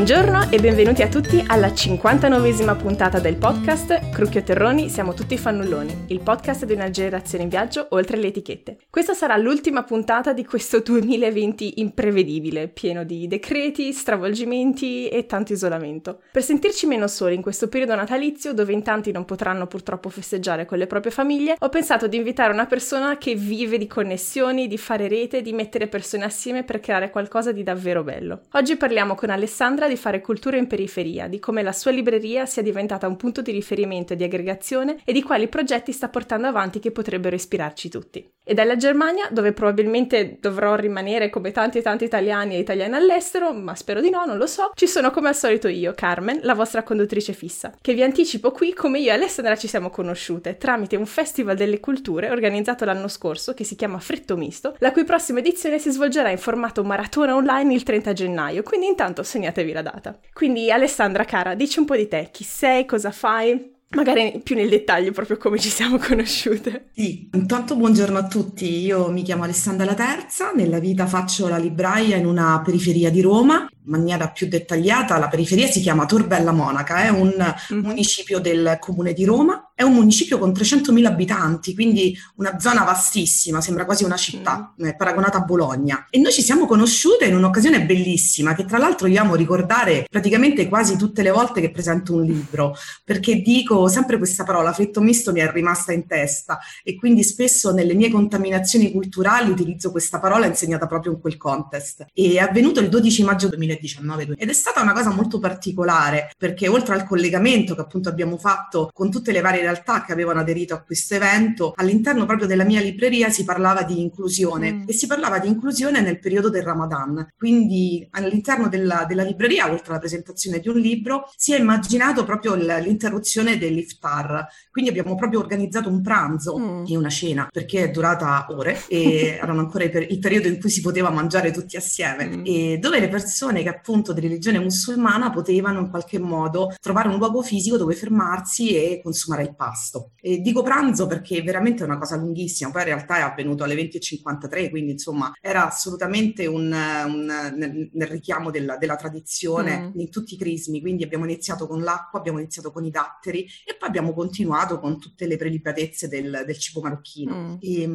Buongiorno e benvenuti a tutti alla 59esima puntata del podcast Crucchio Terroni, siamo tutti fannulloni, il podcast di una generazione in viaggio oltre le etichette. Questa sarà l'ultima puntata di questo 2020 imprevedibile, pieno di decreti, stravolgimenti e tanto isolamento. Per sentirci meno soli in questo periodo natalizio, dove in tanti non potranno purtroppo festeggiare con le proprie famiglie, ho pensato di invitare una persona che vive di connessioni, di fare rete, di mettere persone assieme per creare qualcosa di davvero bello. Oggi parliamo con Alessandra di fare cultura in periferia, di come la sua libreria sia diventata un punto di riferimento e di aggregazione e di quali progetti sta portando avanti che potrebbero ispirarci tutti. E dalla Germania, dove probabilmente dovrò rimanere come tanti e tanti italiani e italiane all'estero, ma spero di no, non lo so, ci sono come al solito io, Carmen, la vostra conduttrice fissa, che vi anticipo qui come io e Alessandra ci siamo conosciute tramite un festival delle culture organizzato l'anno scorso che si chiama Fritto Misto, la cui prossima edizione si svolgerà in formato maratona online il 30 gennaio, quindi intanto segnatevi la data. Quindi Alessandra cara, dici un po' di te, chi sei, cosa fai, magari più nel dettaglio proprio come ci siamo conosciute. Sì, intanto buongiorno a tutti, io mi chiamo Alessandra Laterza, nella vita faccio la libraia in una periferia di Roma. In maniera più dettagliata, la periferia si chiama Tor Bella Monaca, è un municipio del comune di Roma, è un municipio con 300.000 abitanti, quindi una zona vastissima, sembra quasi una città, paragonata a Bologna. E noi ci siamo conosciute in un'occasione bellissima, che tra l'altro io amo ricordare praticamente quasi tutte le volte che presento un libro, perché dico sempre questa parola, Fritto Misto mi è rimasta in testa, e quindi spesso nelle mie contaminazioni culturali utilizzo questa parola insegnata proprio in quel contest. E è avvenuto il 12 maggio 2019 ed è stata una cosa molto particolare perché oltre al collegamento che appunto abbiamo fatto con tutte le varie realtà che avevano aderito a questo evento, all'interno proprio della mia libreria si parlava di inclusione e si parlava di inclusione nel periodo del Ramadan, quindi all'interno della libreria oltre alla presentazione di un libro si è immaginato proprio l'interruzione dell'iftar, quindi abbiamo proprio organizzato un pranzo e una cena perché è durata ore e erano ancora il periodo in cui si poteva mangiare tutti assieme e dove le persone che appunto di religione musulmana potevano in qualche modo trovare un luogo fisico dove fermarsi e consumare il pasto. E dico pranzo perché veramente è una cosa lunghissima, poi in realtà è avvenuto alle 20:53, quindi insomma era assolutamente nel richiamo della tradizione in tutti i crismi, quindi abbiamo iniziato con l'acqua, abbiamo iniziato con i datteri e poi abbiamo continuato con tutte le prelibatezze del cibo marocchino. E,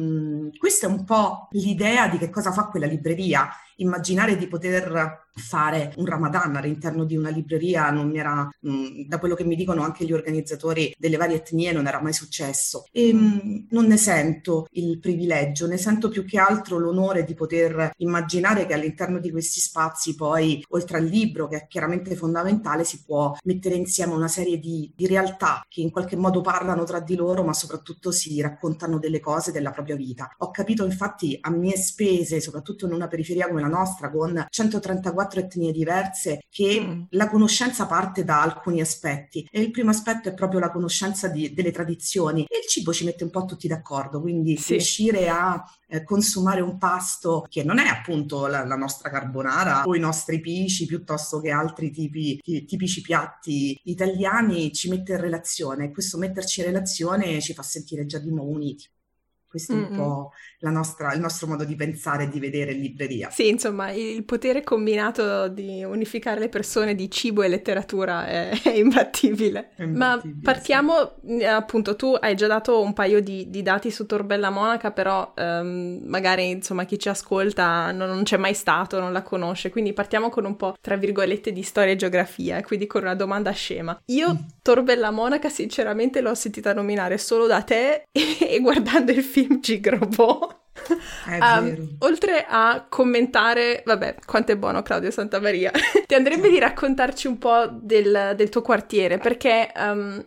questa è un po' l'idea di che cosa fa quella libreria, immaginare di poter fare un Ramadan all'interno di una libreria non mi era, da quello che mi dicono anche gli organizzatori delle varie etnie, non era mai successo e non ne sento il privilegio, ne sento più che altro l'onore di poter immaginare che all'interno di questi spazi poi, oltre al libro che è chiaramente fondamentale, si può mettere insieme una serie di realtà che in qualche modo parlano tra di loro ma soprattutto si raccontano delle cose della propria vita. Ho capito infatti a mie spese, soprattutto in una periferia come la nostra con 134 etnie diverse, che la conoscenza parte da alcuni aspetti e il primo aspetto è proprio la conoscenza delle tradizioni e il cibo ci mette un po' tutti d'accordo, quindi riuscire a consumare un pasto che non è appunto la nostra carbonara o i nostri pici piuttosto che altri tipici piatti italiani ci mette in relazione e questo metterci in relazione ci fa sentire già di nuovo uniti. Questo è un po' il nostro modo di pensare e di vedere libreria. Sì, insomma, il potere combinato di unificare le persone di cibo e letteratura è imbattibile. Ma partiamo, appunto, tu hai già dato un paio di dati su Tor Bella Monaca, però magari, insomma, chi ci ascolta non c'è mai stato, non la conosce, quindi partiamo con un po', tra virgolette, di storia e geografia, quindi con una domanda scema. Io Tor Bella Monaca, sinceramente, l'ho sentita nominare solo da te e guardando il film Gigerobò. Oltre a commentare, vabbè, quanto è buono Claudio Santamaria, ti andrebbe di raccontarci un po' del tuo quartiere, perché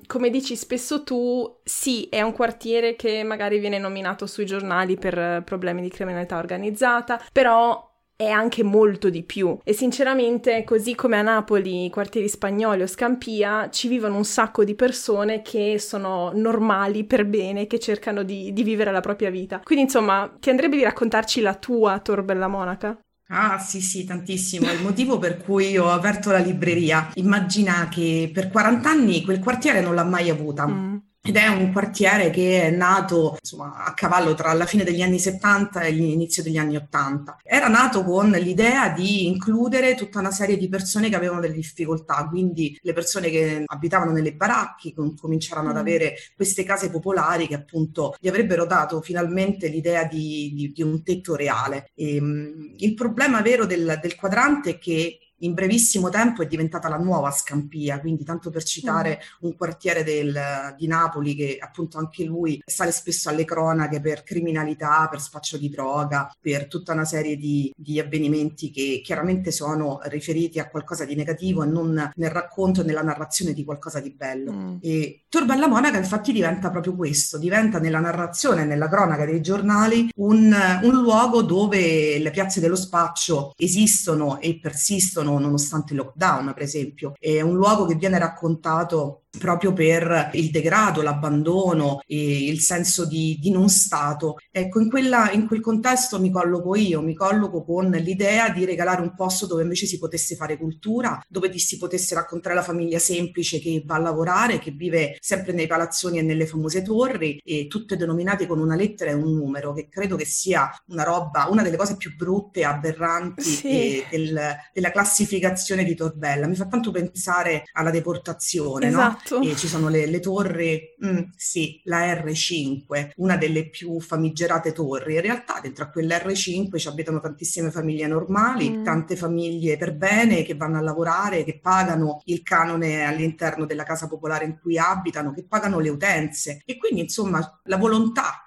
come dici spesso tu, sì, è un quartiere che magari viene nominato sui giornali per problemi di criminalità organizzata, però è anche molto di più e sinceramente così come a Napoli i quartieri spagnoli o Scampia ci vivono un sacco di persone che sono normali per bene, che cercano di vivere la propria vita, quindi insomma ti andrebbe di raccontarci la tua Tor Bella Monaca? Ah sì, tantissimo, il motivo per cui ho aperto la libreria, immagina che per 40 anni quel quartiere non l'ha mai avuta. Ed è un quartiere che è nato, insomma, a cavallo tra la fine degli anni 70 e l'inizio degli anni 80. Era nato con l'idea di includere tutta una serie di persone che avevano delle difficoltà, quindi le persone che abitavano nelle baracche cominciarono ad avere queste case popolari che appunto gli avrebbero dato finalmente l'idea di un tetto reale. Il problema vero del quadrante è che in brevissimo tempo è diventata la nuova Scampia, quindi tanto per citare un quartiere di Napoli che appunto anche lui sale spesso alle cronache per criminalità, per spaccio di droga, per tutta una serie di avvenimenti che chiaramente sono riferiti a qualcosa di negativo e non nel racconto e nella narrazione di qualcosa di bello. E Tor Bella Monaca infatti diventa proprio questo, diventa nella narrazione e nella cronaca dei giornali un luogo dove le piazze dello spaccio esistono e persistono nonostante il lockdown, per esempio. È un luogo che viene raccontato proprio per il degrado, l'abbandono e il senso di non stato. Ecco, in quel contesto mi colloco con l'idea di regalare un posto dove invece si potesse fare cultura, dove si potesse raccontare la famiglia semplice che va a lavorare, che vive sempre nei palazzoni e nelle famose torri, e tutte denominate con una lettera e un numero, che credo che sia una delle cose più brutte, aberranti, sì, della classificazione di Tor Bella. Mi fa tanto pensare alla deportazione, esatto. No? E ci sono le torri, sì, la R5, una delle più famigerate torri. In realtà dentro a quella R5 ci abitano tantissime famiglie normali, tante famiglie per bene che vanno a lavorare, che pagano il canone all'interno della casa popolare in cui abitano, che pagano le utenze. E quindi, insomma, la volontà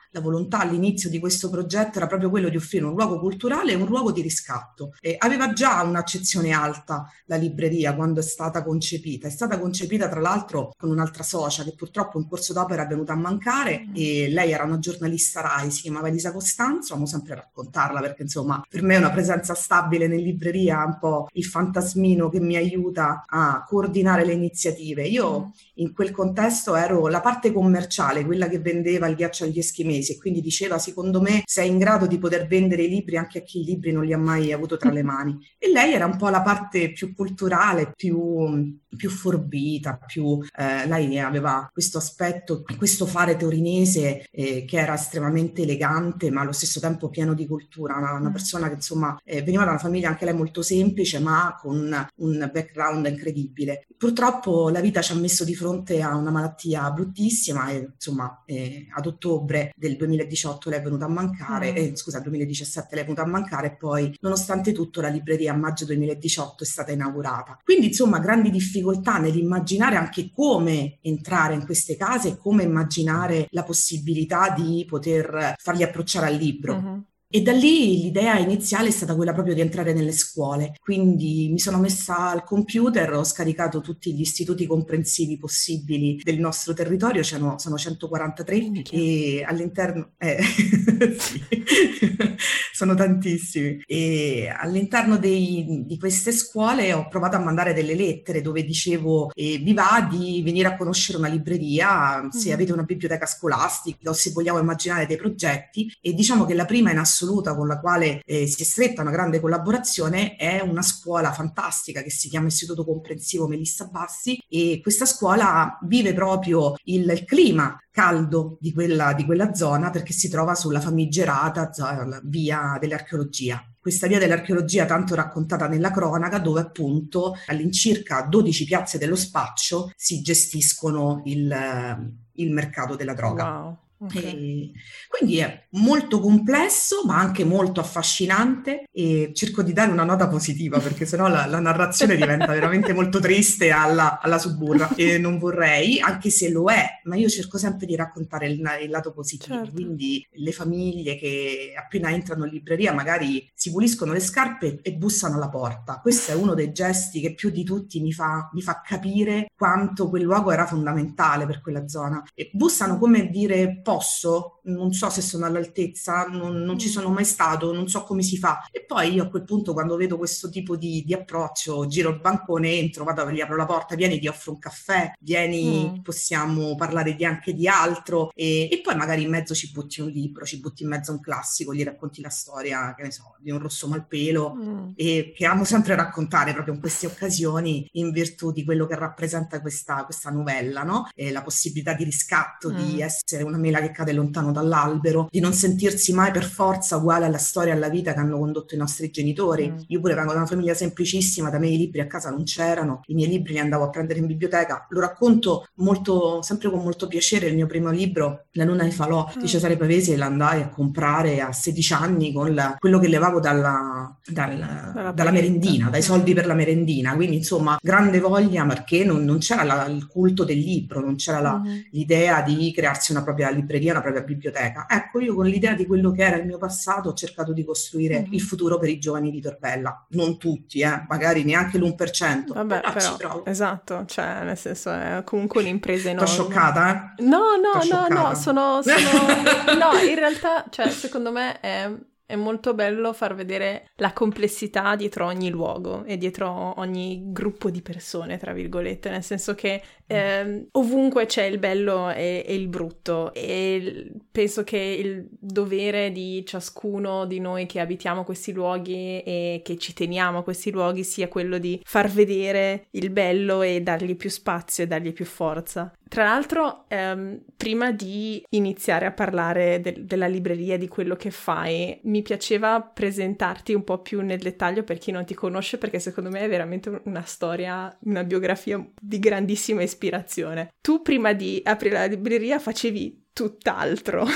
all'inizio di questo progetto era proprio quello di offrire un luogo culturale e un luogo di riscatto. Aveva già un'accezione alta la libreria quando è stata concepita. È stata concepita tra l'altro con un'altra socia che purtroppo in corso d'opera è venuta a mancare, e lei era una giornalista Rai, si chiamava Elisa Costanzo, amo sempre raccontarla perché insomma per me è una presenza stabile in libreria, un po' il fantasmino che mi aiuta a coordinare le iniziative. Io in quel contesto ero la parte commerciale, quella che vendeva il ghiaccio agli eschimesi, e quindi diceva: secondo me sei in grado di poter vendere i libri anche a chi i libri non li ha mai avuto tra le mani. E lei era un po' la parte più culturale, più forbita, lei aveva questo aspetto, questo fare torinese che era estremamente elegante ma allo stesso tempo pieno di cultura, una persona che insomma veniva da una famiglia anche lei molto semplice ma con un background incredibile. Purtroppo la vita ci ha messo di fronte a una malattia bruttissima e insomma ad ottobre del 2018 lei è venuta a mancare, scusa, 2017 lei è venuta a mancare, e poi nonostante tutto la libreria a maggio 2018 è stata inaugurata. Quindi insomma grandi difficoltà nell'immaginare anche come entrare in queste case e come immaginare la possibilità di poter farli approcciare al libro. E da lì l'idea iniziale è stata quella proprio di entrare nelle scuole, quindi mi sono messa al computer, ho scaricato tutti gli istituti comprensivi possibili del nostro territorio, sono 143 e all'interno sono tantissimi, e all'interno di queste scuole ho provato a mandare delle lettere dove dicevo vi va di venire a conoscere una libreria, se avete una biblioteca scolastica o se vogliamo immaginare dei progetti. E diciamo che la prima in assoluta con la quale si è stretta una grande collaborazione è una scuola fantastica che si chiama Istituto Comprensivo Melissa Bassi, e questa scuola vive proprio il clima caldo di quella zona perché si trova sulla famigerata via dell'archeologia. Questa via dell'archeologia tanto raccontata nella cronaca, dove appunto all'incirca 12 piazze dello spaccio si gestiscono il mercato della droga. Wow. Okay. Quindi è molto complesso ma anche molto affascinante, e cerco di dare una nota positiva perché sennò la narrazione diventa veramente molto triste alla Suburra, e non vorrei, anche se lo è, ma io cerco sempre di raccontare il lato positivo. Certo. Quindi le famiglie che appena entrano in libreria magari si puliscono le scarpe e bussano alla porta. Questo è uno dei gesti che più di tutti mi fa capire quanto quel luogo era fondamentale per quella zona, e bussano come dire: posso? non so se sono all'altezza, non ci sono mai stato, non so come si fa. E poi io a quel punto, quando vedo questo tipo di approccio, giro il bancone, entro, vado, gli apro la porta, vieni, ti offro un caffè, vieni, possiamo parlare anche di altro, e poi magari in mezzo ci butti un libro, ci butti in mezzo un classico, gli racconti la storia, che ne so, di un Rosso Malpelo, e che amo sempre raccontare proprio in queste occasioni, in virtù di quello che rappresenta questa novella, no? E la possibilità di riscatto, di essere una mela che cade lontano dall'albero, di non sentirsi mai per forza uguale alla storia e alla vita che hanno condotto i nostri genitori. Io pure vengo da una famiglia semplicissima, da me i libri a casa non c'erano, i miei libri li andavo a prendere in biblioteca. Lo racconto molto, sempre con molto piacere, il mio primo libro, La Luna e Falò, di Cesare Pavese, l'andai a comprare a 16 anni con quello che levavo dalla merendina, dai soldi per la merendina, quindi insomma grande voglia, perché non c'era il culto del libro, non c'era l'idea di crearsi una propria libreria, una propria biblioteca. Ecco, io con l'idea di quello che era il mio passato ho cercato di costruire il futuro per i giovani di Tor Bella, non tutti, magari neanche l'1%, vabbè, però ci provo. Esatto, cioè nel senso è comunque un'impresa enorme. Sto scioccata, eh? No, sono no, in realtà, cioè secondo me è molto bello far vedere la complessità dietro ogni luogo e dietro ogni gruppo di persone, tra virgolette, nel senso che ovunque c'è il bello e il brutto, e penso che il dovere di ciascuno di noi che abitiamo questi luoghi e che ci teniamo a questi luoghi sia quello di far vedere il bello e dargli più spazio e dargli più forza. Tra l'altro, prima di iniziare a parlare della libreria, di quello che fai, mi piaceva presentarti un po' più nel dettaglio per chi non ti conosce, perché secondo me è veramente una storia, una biografia di grandissima ispirazione. Tu prima di aprire la libreria facevi tutt'altro.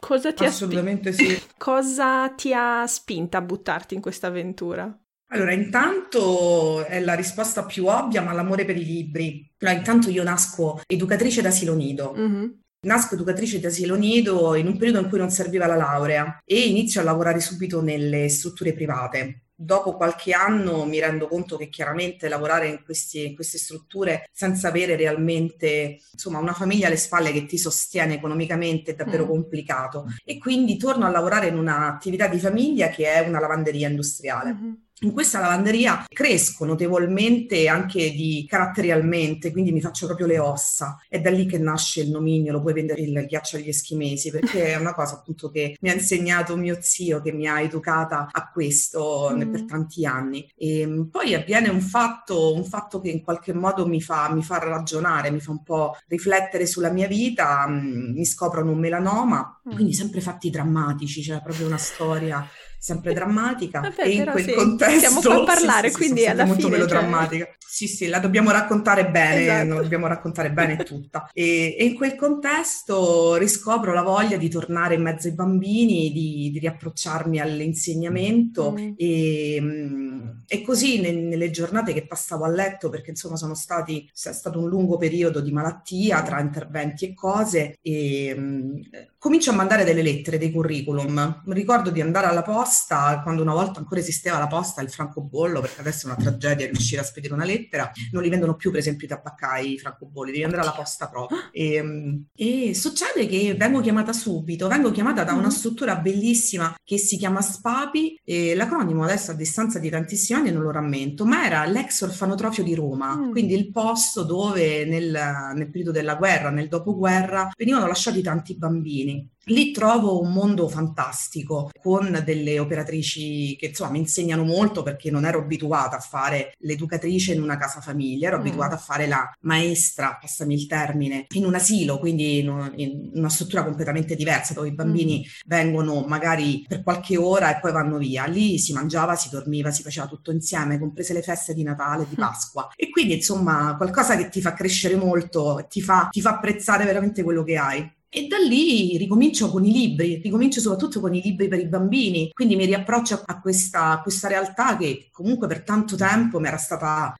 Cosa ti assolutamente sì. Cosa ti ha spinta a buttarti in questa avventura? Allora, intanto è la risposta più ovvia, ma l'amore per i libri. Però intanto io nasco educatrice d'asilo nido. Nasco educatrice di asilo nido in un periodo in cui non serviva la laurea e inizio a lavorare subito nelle strutture private. Dopo qualche anno mi rendo conto che chiaramente lavorare in queste strutture senza avere realmente, insomma, una famiglia alle spalle che ti sostiene economicamente è davvero complicato. E quindi torno a lavorare in un'attività di famiglia che è una lavanderia industriale. In questa lavanderia cresco notevolmente anche caratterialmente, quindi mi faccio proprio le ossa. È da lì che nasce il nomignolo, lo puoi vendere il ghiaccio agli eschimesi, perché è una cosa appunto che mi ha insegnato mio zio, che mi ha educata a questo per tanti anni. E poi avviene un fatto che in qualche modo mi fa ragionare, mi fa un po' riflettere sulla mia vita. Mi scoprono un melanoma, quindi sempre fatti drammatici, cioè proprio una storia sempre drammatica. Vabbè, e in quel contesto siamo qua a parlare, sì, quindi alla molto fine melodrammatica. Cioè... Sì, la dobbiamo raccontare bene, esatto. La dobbiamo raccontare bene tutta. E in quel contesto riscopro la voglia di tornare in mezzo ai bambini, di riapprocciarmi all'insegnamento e così nelle giornate che passavo a letto, perché insomma è stato un lungo periodo di malattia tra interventi e cose, e comincio a mandare delle lettere, dei curriculum. Ricordo di andare alla posta, quando una volta ancora esisteva la posta, il francobollo, perché adesso è una tragedia riuscire a spedire una lettera, non li vendono più per esempio i tabaccai, i francobolli, devi andare alla posta proprio. E succede che vengo chiamata da una struttura bellissima che si chiama Spapi, e l'acronimo adesso a distanza di tantissimi anni non lo rammento, ma era l'ex orfanotrofio di Roma, quindi il posto dove nel periodo della guerra, nel dopoguerra, venivano lasciati tanti bambini. Lì trovo un mondo fantastico con delle operatrici che insomma mi insegnano molto, perché non ero abituata a fare l'educatrice in una casa famiglia, ero abituata a fare la maestra, passami il termine, in un asilo, quindi in una struttura completamente diversa dove i bambini vengono magari per qualche ora e poi vanno via. Lì si mangiava, si dormiva, si faceva tutto insieme, comprese le feste di Natale, di Pasqua, e quindi insomma qualcosa che ti fa crescere molto, ti fa apprezzare veramente quello che hai. E da lì ricomincio soprattutto con i libri per i bambini, quindi mi riapproccio a questa realtà che comunque per tanto tempo mi era stata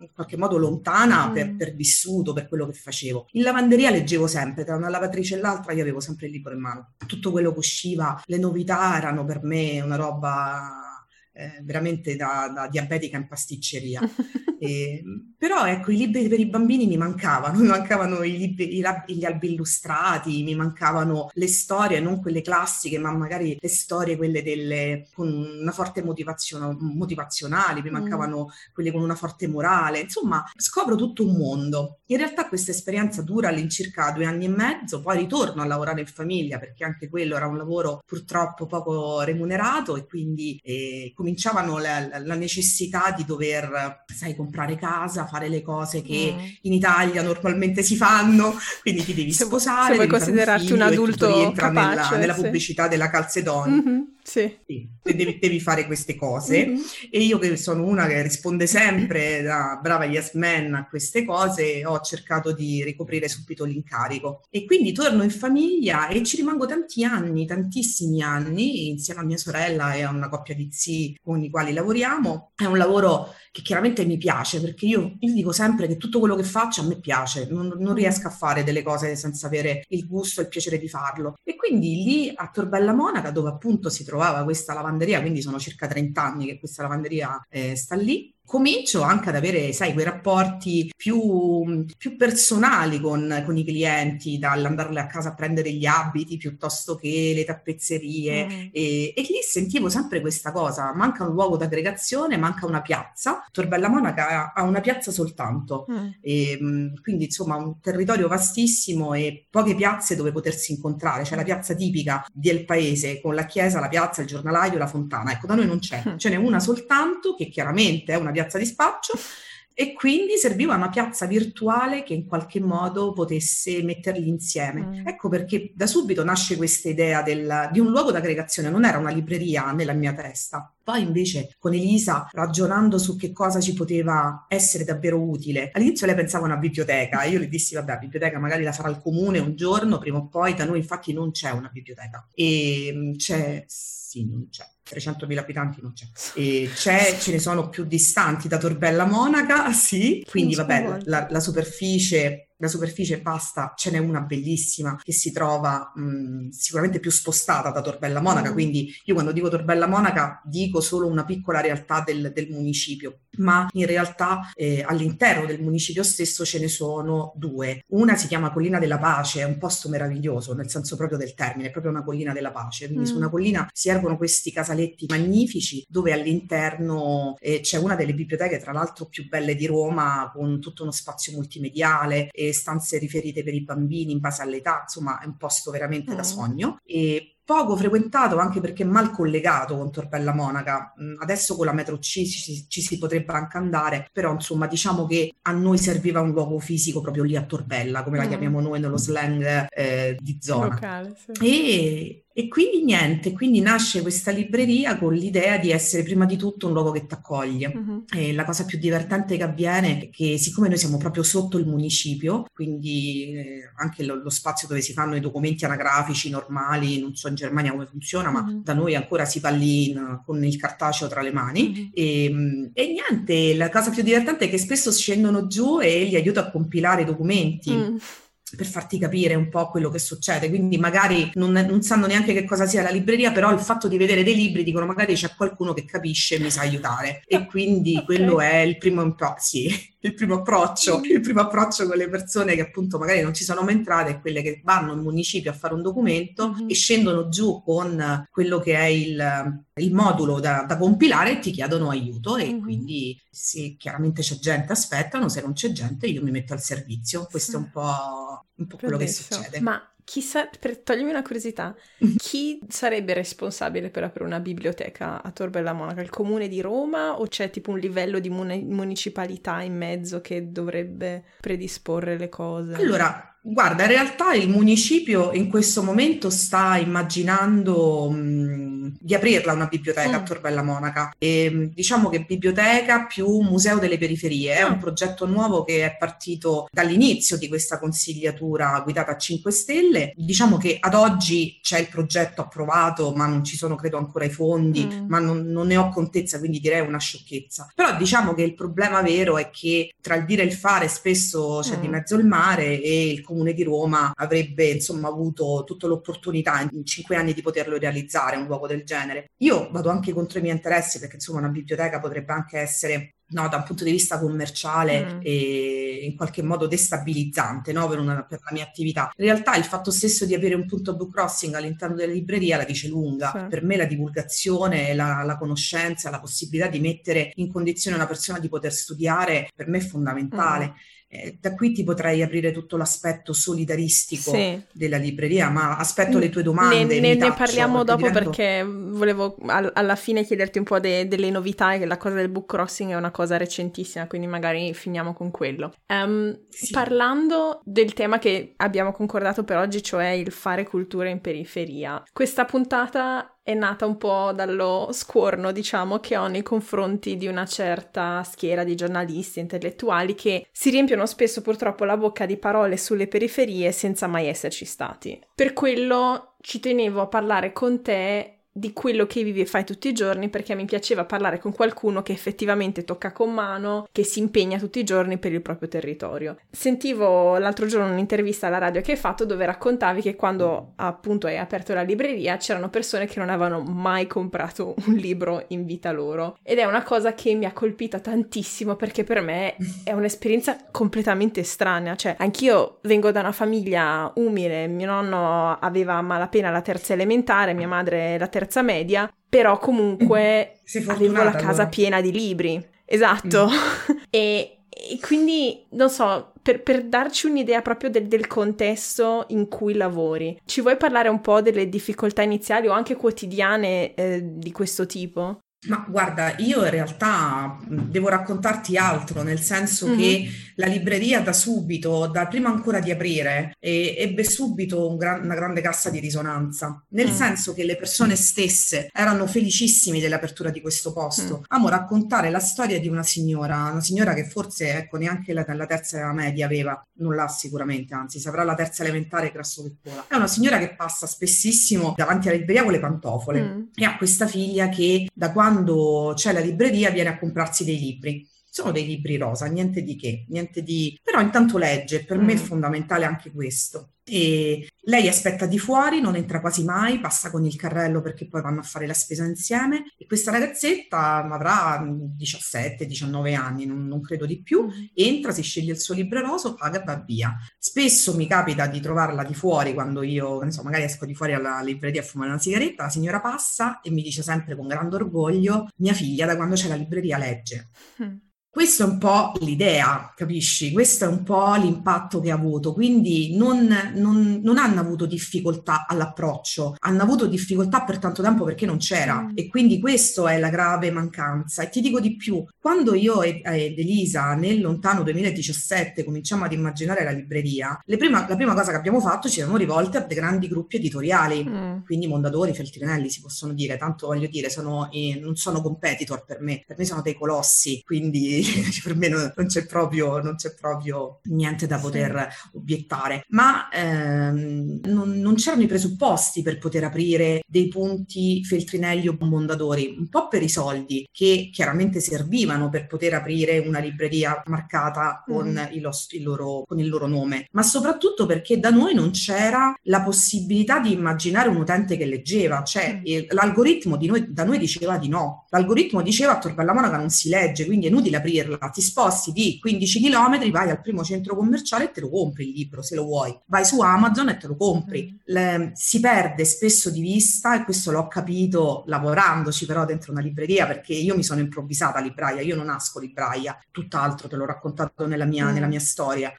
in qualche modo lontana per vissuto, per quello che facevo. In lavanderia leggevo sempre, tra una lavatrice e l'altra io avevo sempre il libro in mano. Tutto quello che usciva, le novità erano per me una roba veramente da diabetica in pasticceria. Però ecco, i libri per i bambini mi mancavano, mi mancavano i libri, gli albi illustrati, mi mancavano le storie, non quelle classiche, ma magari le storie quelle con una forte motivazionale, mi mancavano quelle con una forte morale. Insomma, scopro tutto un mondo. In realtà questa esperienza dura all'incirca 2 anni e mezzo, poi ritorno a lavorare in famiglia, perché anche quello era un lavoro purtroppo poco remunerato, e quindi cominciavano la necessità di dover, sai, comprare casa, fare le cose che in Italia normalmente si fanno, quindi ti devi sposare, se vuoi considerarti un adulto entra capace nella pubblicità della Calzedonia. Sì. Devi fare queste cose, e io, che sono una che risponde sempre da brava yes man a queste cose, ho cercato di ricoprire subito l'incarico, e quindi torno in famiglia e ci rimango tanti anni, tantissimi anni, insieme a mia sorella e a una coppia di zii con i quali lavoriamo. È un lavoro che chiaramente mi piace, perché io dico sempre che tutto quello che faccio a me piace, non riesco a fare delle cose senza avere il gusto e il piacere di farlo. E quindi lì a Tor Bella Monaca, dove appunto si trovava questa lavanderia, quindi sono circa 30 anni che questa lavanderia sta lì, comincio anche ad avere, sai, quei rapporti più personali con i clienti, dall'andarle a casa a prendere gli abiti piuttosto che le tappezzerie, e lì sentivo sempre questa cosa: manca un luogo d'aggregazione, manca una piazza. Tor Bella Monaca ha una piazza soltanto, e quindi insomma un territorio vastissimo e poche piazze dove potersi incontrare. C'è la piazza tipica del paese, con la chiesa, la piazza, il giornalaio, la fontana. Ecco, da noi non c'è, ce n'è una soltanto, che chiaramente è una piazza di spaccio, e quindi serviva una piazza virtuale che in qualche modo potesse metterli insieme. Ecco perché da subito nasce questa idea di un luogo d'aggregazione. Non era una libreria nella mia testa. Poi invece con Elisa, ragionando su che cosa ci poteva essere davvero utile, all'inizio lei pensava a una biblioteca, e io le dissi vabbè, la biblioteca magari la farà il comune un giorno, prima o poi. Da noi infatti non c'è una biblioteca, e c'è, sì, non c'è, 300.000 abitanti non c'è, e ce ne sono più distanti da Tor Bella Monaca, sì, quindi vabbè, la superficie... La superficie basta, ce n'è una bellissima che si trova sicuramente più spostata da Tor Bella Monaca, quindi io quando dico Tor Bella Monaca dico solo una piccola realtà del municipio, ma in realtà all'interno del municipio stesso ce ne sono 2. Una si chiama Collina della Pace, è un posto meraviglioso nel senso proprio del termine, è proprio una collina della pace, quindi su una collina si ergono questi casaletti magnifici, dove all'interno c'è una delle biblioteche tra l'altro più belle di Roma, con tutto uno spazio multimediale, stanze riferite per i bambini in base all'età. Insomma, è un posto veramente da sogno, e poco frequentato anche perché mal collegato con Tor Bella Monaca. Adesso con la metro C ci si potrebbe anche andare, però insomma diciamo che a noi serviva un luogo fisico proprio lì a Tor Bella, come la chiamiamo noi nello slang di zona locale, sì. E quindi niente, quindi nasce questa libreria con l'idea di essere prima di tutto un luogo che t'accoglie. E la cosa più divertente che avviene è che, siccome noi siamo proprio sotto il municipio, quindi anche lo spazio dove si fanno i documenti anagrafici normali, non so in Germania come funziona, ma da noi ancora si va lì con il cartaceo tra le mani. E niente, la cosa più divertente è che spesso scendono giù e li aiuto a compilare i documenti. Per farti capire un po' quello che succede, quindi magari non sanno neanche che cosa sia la libreria, però il fatto di vedere dei libri dicono: magari c'è qualcuno che capisce e mi sa aiutare. E quindi quello è il primo approccio con le persone che appunto magari non ci sono mai entrate, quelle che vanno in municipio a fare un documento e scendono giù con quello che è il modulo da compilare, e ti chiedono aiuto. E quindi se chiaramente c'è gente aspettano, se non c'è gente io mi metto al servizio. Questo è un po' quello che succede. Ma chissà, toglimi una curiosità, chi sarebbe responsabile per aprire una biblioteca a Tor Bella Monaca? Il comune di Roma, o c'è tipo un livello di municipalità in mezzo che dovrebbe predisporre le cose? Allora, guarda, in realtà il municipio in questo momento sta immaginando di aprirla una biblioteca a Tor Bella Monaca, e diciamo che biblioteca più museo delle periferie è un progetto nuovo che è partito dall'inizio di questa consigliatura guidata a 5 Stelle. Diciamo che ad oggi c'è il progetto approvato, ma non ci sono credo ancora i fondi, ma non ne ho contezza, quindi direi una sciocchezza. Però diciamo che il problema vero è che tra il dire e il fare spesso c'è di mezzo il mare, e il Comune di Roma avrebbe insomma avuto tutta l'opportunità in 5 anni di poterlo realizzare, un luogo del genere. Io vado anche contro i miei interessi, perché insomma una biblioteca potrebbe anche essere no, da un punto di vista commerciale e in qualche modo destabilizzante, no, per la mia attività. In realtà il fatto stesso di avere un punto book crossing all'interno della libreria la dice lunga. Sì. Per me la divulgazione, la conoscenza, la possibilità di mettere in condizione una persona di poter studiare per me è fondamentale. Da qui ti potrei aprire tutto l'aspetto solidaristico della libreria, ma aspetto le tue domande. Ne parliamo dopo perché volevo alla fine chiederti un po' delle novità, e la cosa del book crossing è una cosa recentissima, quindi magari finiamo con quello. Parlando del tema che abbiamo concordato per oggi, cioè il fare cultura in periferia, questa puntata è nata un po' dallo scorno, diciamo, che ho nei confronti di una certa schiera di giornalisti intellettuali che si riempiono spesso purtroppo la bocca di parole sulle periferie senza mai esserci stati. Per quello ci tenevo a parlare con te di quello che vivi e fai tutti i giorni, perché mi piaceva parlare con qualcuno che effettivamente tocca con mano, che si impegna tutti i giorni per il proprio territorio. Sentivo l'altro giorno un'intervista alla radio che hai fatto dove raccontavi che quando appunto hai aperto la libreria c'erano persone che non avevano mai comprato un libro in vita loro, ed è una cosa che mi ha colpita tantissimo perché per me è un'esperienza completamente estranea. Cioè, anch'io vengo da una famiglia umile, mio nonno aveva a malapena la terza elementare, mia madre la terza media, però comunque avevo la casa piena di libri. Esatto. E quindi, non so, per darci un'idea proprio del contesto in cui lavori, ci vuoi parlare un po' delle difficoltà iniziali o anche quotidiane di questo tipo? Ma guarda, io in realtà devo raccontarti altro, nel senso che la libreria da subito, da prima ancora di aprire, ebbe subito una grande cassa di risonanza, nel senso che le persone stesse erano felicissime dell'apertura di questo posto. Amo raccontare la storia di una signora che forse, ecco, neanche la terza media aveva, non l'ha sicuramente, anzi saprà la terza elementare grasso che vola. È una signora che passa spessissimo davanti alla libreria con le pantofole e ha questa figlia che da quando c'è la libreria viene a comprarsi dei libri. Sono dei libri rosa, niente di che. Però intanto legge, per me è fondamentale anche questo. E lei aspetta di fuori, non entra quasi mai, passa con il carrello perché poi vanno a fare la spesa insieme, e questa ragazzetta avrà 17-19 anni, non credo di più, entra, si sceglie il suo libro rosa, paga e va via. Spesso mi capita di trovarla di fuori quando io, insomma, magari esco di fuori alla libreria a fumare una sigaretta, la signora passa e mi dice sempre con grande orgoglio: mia figlia da quando c'è la libreria legge. Questo è un po' l'idea, capisci? Questo è un po' l'impatto che ha avuto, quindi non hanno avuto difficoltà all'approccio, hanno avuto difficoltà per tanto tempo perché non c'era, e quindi questa è la grave mancanza. E ti dico di più, quando io ed Elisa nel lontano 2017 cominciamo ad immaginare la libreria, la prima cosa che abbiamo fatto, ci siamo rivolte a dei grandi gruppi editoriali, quindi Mondadori, Feltrinelli si possono dire, tanto voglio dire, non sono competitor per me sono dei colossi, quindi per me non c'è proprio niente da poter obiettare, ma non c'erano i presupposti per poter aprire dei punti Feltrinelli o Mondadori, un po' per i soldi che chiaramente servivano per poter aprire una libreria marcata con il loro nome, ma soprattutto perché da noi non c'era la possibilità di immaginare un utente che leggeva, cioè l'algoritmo da noi diceva di no, l'algoritmo diceva a Tor Bella Monaca non si legge, quindi è inutile aprirla, ti sposti di 15 chilometri, vai al primo centro commerciale e te lo compri il libro, se lo vuoi, vai su Amazon e te lo compri. Si perde spesso di vista, e questo l'ho capito lavorandoci però dentro una libreria, perché io mi sono improvvisata libraia, io non nasco libraia, tutt'altro, te l'ho raccontato nella mia storia.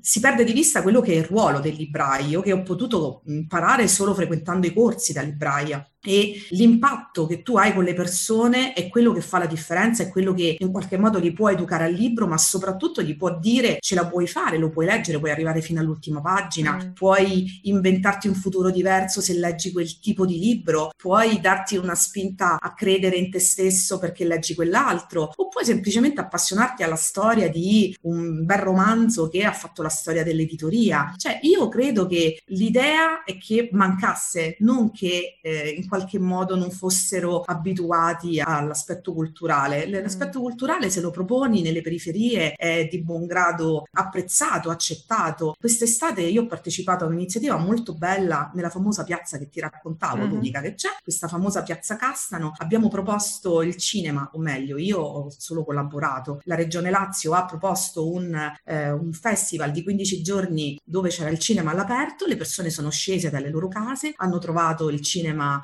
Si perde di vista quello che è il ruolo del libraio, che ho potuto imparare solo frequentando i corsi da libraia, e l'impatto che tu hai con le persone è quello che fa la differenza, è quello che in qualche modo li può educare al libro, ma soprattutto gli può dire: ce la puoi fare, lo puoi leggere, puoi arrivare fino all'ultima pagina, puoi inventarti un futuro diverso se leggi quel tipo di libro, puoi darti una spinta a credere in te stesso perché leggi quell'altro, o puoi semplicemente appassionarti alla storia di un bel romanzo che ha fatto la storia dell'editoria. Cioè, io credo che l'idea è che mancasse, non che in qualche modo non fossero abituati all'aspetto culturale. L'aspetto culturale, se lo proponi nelle periferie, è di buon grado apprezzato, accettato. Quest'estate io ho partecipato a un'iniziativa molto bella nella famosa piazza che ti raccontavo, l'unica che c'è, questa famosa piazza Castano. Abbiamo proposto il cinema, o meglio, io ho solo collaborato. La Regione Lazio ha proposto un festival di 15 giorni dove c'era il cinema all'aperto, le persone sono scese dalle loro case, hanno trovato il cinema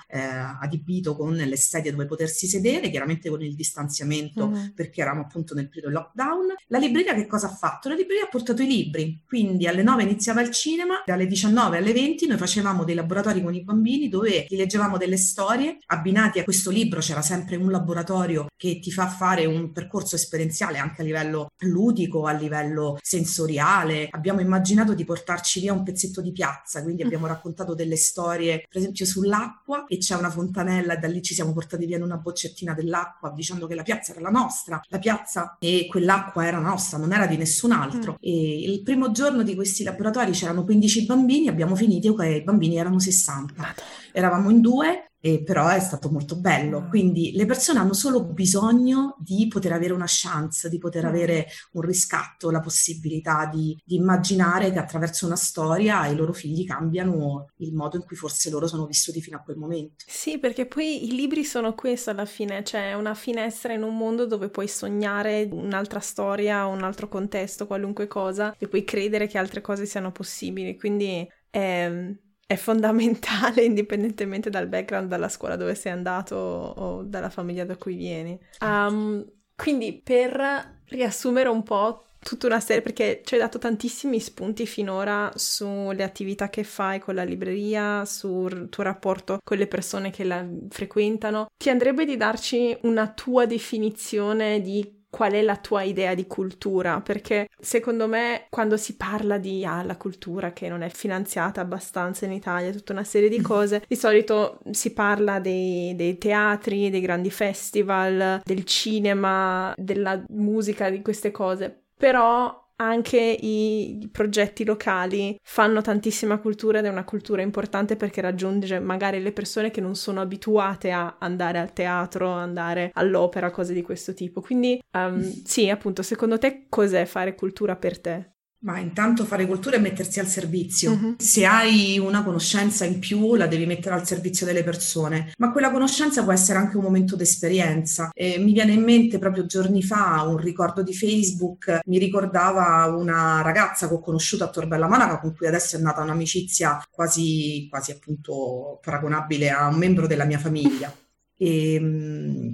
adibito con le sedie dove potersi sedere, chiaramente con il distanziamento perché eravamo appunto nel periodo lockdown. La libreria che cosa ha fatto? La libreria ha portato i libri, quindi alle 9 iniziava il cinema, dalle 19 alle 20 noi facevamo dei laboratori con i bambini dove gli leggevamo delle storie, abbinati a questo libro c'era sempre un laboratorio che ti fa fare un percorso esperienziale anche a livello ludico, a livello sensoriale. Abbiamo immaginato di portarci via un pezzetto di piazza, quindi abbiamo raccontato delle storie, per esempio sull'acqua, e c'è una fontanella e da lì ci siamo portati via in una boccettina dell'acqua, dicendo che la piazza era la nostra, la piazza e quell'acqua era nostra, non era di nessun altro. E il primo giorno di questi laboratori c'erano 15 bambini, abbiamo finito che i bambini erano 60, eravamo in 2. Però è stato molto bello, quindi le persone hanno solo bisogno di poter avere una chance, di poter avere un riscatto, la possibilità di immaginare che attraverso una storia i loro figli cambiano il modo in cui forse loro sono vissuti fino a quel momento. Sì, perché poi i libri sono questo alla fine, cioè una finestra in un mondo dove puoi sognare un'altra storia, un altro contesto, qualunque cosa, e puoi credere che altre cose siano possibili, quindi è fondamentale, indipendentemente dal background, dalla scuola dove sei andato o dalla famiglia da cui vieni. Quindi per riassumere un po' tutta una serie, perché ci hai dato tantissimi spunti finora sulle attività che fai con la libreria, sul tuo rapporto con le persone che la frequentano, ti andrebbe di darci una tua definizione di qual è la tua idea di cultura? Perché secondo me quando si parla di la cultura che non è finanziata abbastanza in Italia, tutta una serie di cose, di solito si parla dei teatri, dei grandi festival, del cinema, della musica, di queste cose, però anche i progetti locali fanno tantissima cultura ed è una cultura importante perché raggiunge magari le persone che non sono abituate a andare al teatro, andare all'opera, cose di questo tipo. Quindi sì, appunto, secondo te cos'è fare cultura per te? Ma intanto fare cultura è mettersi al servizio. Se hai una conoscenza in più la devi mettere al servizio delle persone, ma quella conoscenza può essere anche un momento d'esperienza. Mi viene in mente proprio giorni fa un ricordo di Facebook, mi ricordava una ragazza che ho conosciuto a Tor Bella Monaca, con cui adesso è nata un'amicizia quasi appunto paragonabile a un membro della mia famiglia. E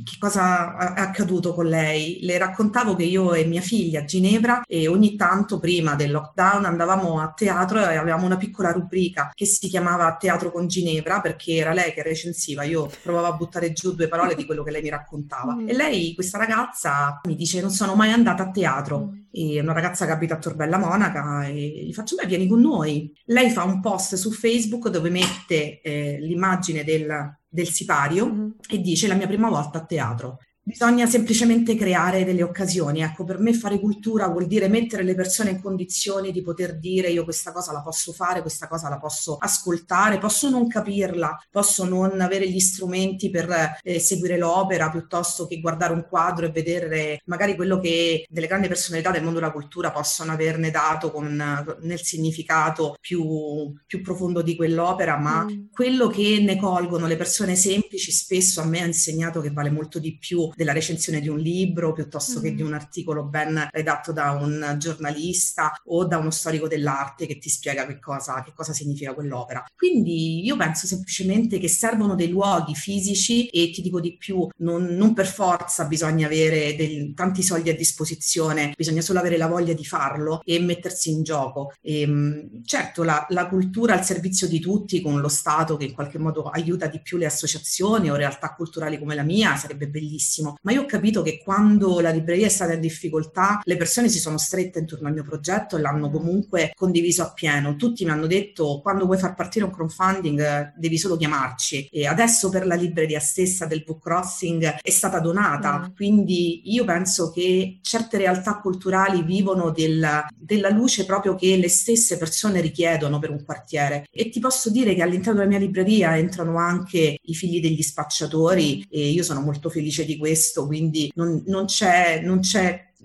che cosa è accaduto con lei? Le raccontavo che io e mia figlia a Ginevra e ogni tanto prima del lockdown andavamo a teatro e avevamo una piccola rubrica che si chiamava Teatro con Ginevra, perché era lei che recensiva, io provavo a buttare giù due parole di quello che lei mi raccontava e lei, questa ragazza, mi dice: non sono mai andata a teatro. È una ragazza che abita a Tor Bella Monaca e gli faccio: beh, vieni con noi. Lei fa un post su Facebook dove mette l'immagine del sipario e dice: la mia prima volta a teatro. Bisogna semplicemente creare delle occasioni. Ecco, per me fare cultura vuol dire mettere le persone in condizioni di poter dire: io questa cosa la posso fare, questa cosa la posso ascoltare, posso non capirla, posso non avere gli strumenti per seguire l'opera, piuttosto che guardare un quadro e vedere magari quello che delle grandi personalità del mondo della cultura possono averne dato nel significato più profondo di quell'opera, ma quello che ne colgono le persone semplici spesso a me ha insegnato che vale molto di più della recensione di un libro, piuttosto che di un articolo ben redatto da un giornalista o da uno storico dell'arte che ti spiega che cosa significa quell'opera. Quindi io penso semplicemente che servono dei luoghi fisici, e ti dico di più, non per forza bisogna avere tanti soldi a disposizione, bisogna solo avere la voglia di farlo e mettersi in gioco. Certo, la cultura al servizio di tutti, con lo Stato che in qualche modo aiuta di più le associazioni o realtà culturali come la mia, sarebbe bellissimo benissimo, ma io ho capito che quando la libreria è stata in difficoltà le persone si sono strette intorno al mio progetto e l'hanno comunque condiviso appieno. Tutti mi hanno detto: quando vuoi far partire un crowdfunding devi solo chiamarci. E adesso per la libreria stessa del book crossing è stata donata, quindi io penso che certe realtà culturali vivono della luce proprio che le stesse persone richiedono per un quartiere. E ti posso dire che all'interno della mia libreria entrano anche i figli degli spacciatori e io sono molto felice di questo, quindi non c'è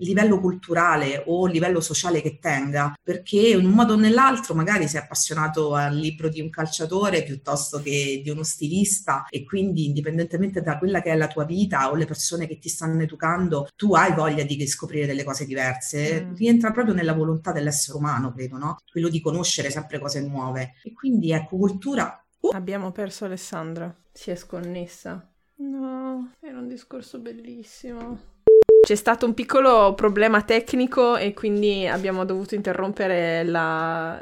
livello culturale o livello sociale che tenga, perché in un modo o nell'altro magari sei appassionato al libro di un calciatore piuttosto che di uno stilista, e quindi indipendentemente da quella che è la tua vita o le persone che ti stanno educando, tu hai voglia di scoprire delle cose diverse. Rientra proprio nella volontà dell'essere umano, credo, no? Quello di conoscere sempre cose nuove. E quindi ecco, cultura. Abbiamo perso Alessandra, si è sconnessa. No, era un discorso bellissimo. C'è stato un piccolo problema tecnico e quindi abbiamo dovuto interrompere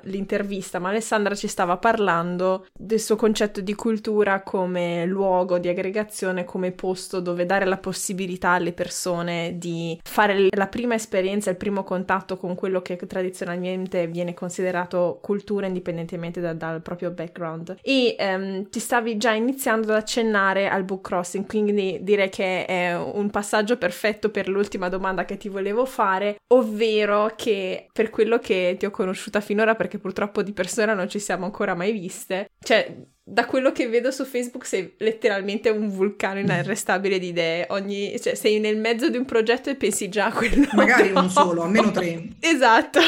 l'intervista, ma Alessandra ci stava parlando del suo concetto di cultura come luogo di aggregazione, come posto dove dare la possibilità alle persone di fare la prima esperienza, il primo contatto con quello che tradizionalmente viene considerato cultura, indipendentemente dal proprio background. E ti stavi già iniziando ad accennare al book crossing, quindi direi che è un passaggio perfetto per l'ultima domanda che ti volevo fare, ovvero che per quello che ti ho conosciuta finora, perché purtroppo di persona non ci siamo ancora mai viste, cioè da quello che vedo su Facebook sei letteralmente un vulcano inarrestabile di idee, cioè sei nel mezzo di un progetto e pensi già a quello. Magari uno solo, almeno tre. Esatto.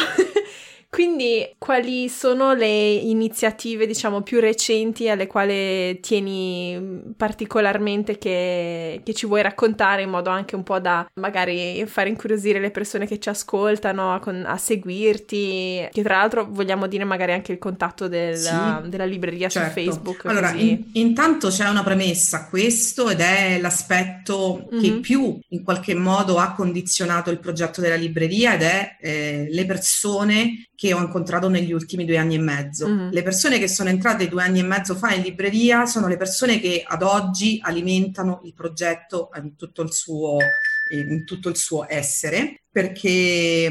Quindi quali sono le iniziative, diciamo, più recenti alle quali tieni particolarmente, che ci vuoi raccontare, in modo anche un po' da magari far incuriosire le persone che ci ascoltano a seguirti, che tra l'altro vogliamo dire magari anche il contatto della libreria, certo, su Facebook. Allora, così. Intanto c'è una premessa a questo, ed è l'aspetto che più in qualche modo ha condizionato il progetto della libreria, ed è le persone che ho incontrato negli ultimi 2 anni e mezzo. Le persone che sono entrate 2 anni e mezzo fa in libreria sono le persone che ad oggi alimentano il progetto in tutto il suo essere, perché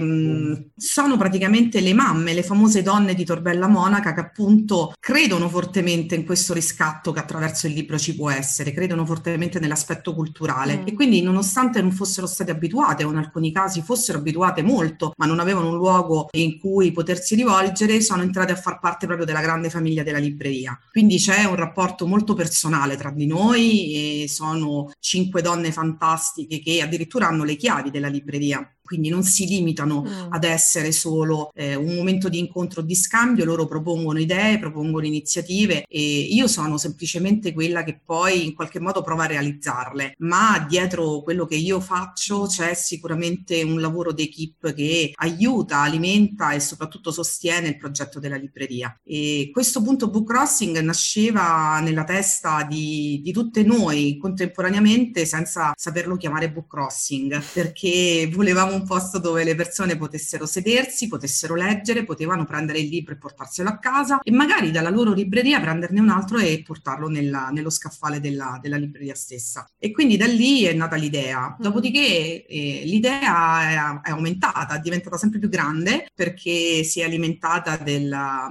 sono praticamente le mamme, le famose donne di Tor Bella Monaca, che appunto credono fortemente in questo riscatto che attraverso il libro ci può essere, credono fortemente nell'aspetto culturale e quindi, nonostante non fossero state abituate, o in alcuni casi fossero abituate molto ma non avevano un luogo in cui potersi rivolgere, sono entrate a far parte proprio della grande famiglia della libreria. Quindi c'è un rapporto molto personale tra di noi e sono 5 donne fantastiche che addirittura hanno le chiavi della libreria. Quindi non si limitano ad essere solo un momento di incontro o di scambio, loro propongono idee, propongono iniziative e io sono semplicemente quella che poi in qualche modo prova a realizzarle. Ma dietro quello che io faccio c'è sicuramente un lavoro d'equipe che aiuta, alimenta e soprattutto sostiene il progetto della libreria. E questo punto book crossing nasceva nella testa di tutte noi contemporaneamente, senza saperlo chiamare book crossing, perché volevamo un posto dove le persone potessero sedersi, potessero leggere, potevano prendere il libro e portarselo a casa e magari dalla loro libreria prenderne un altro e portarlo nello scaffale della libreria stessa. E quindi da lì è nata l'idea. Dopodiché l'idea è aumentata, è diventata sempre più grande, perché si è alimentata della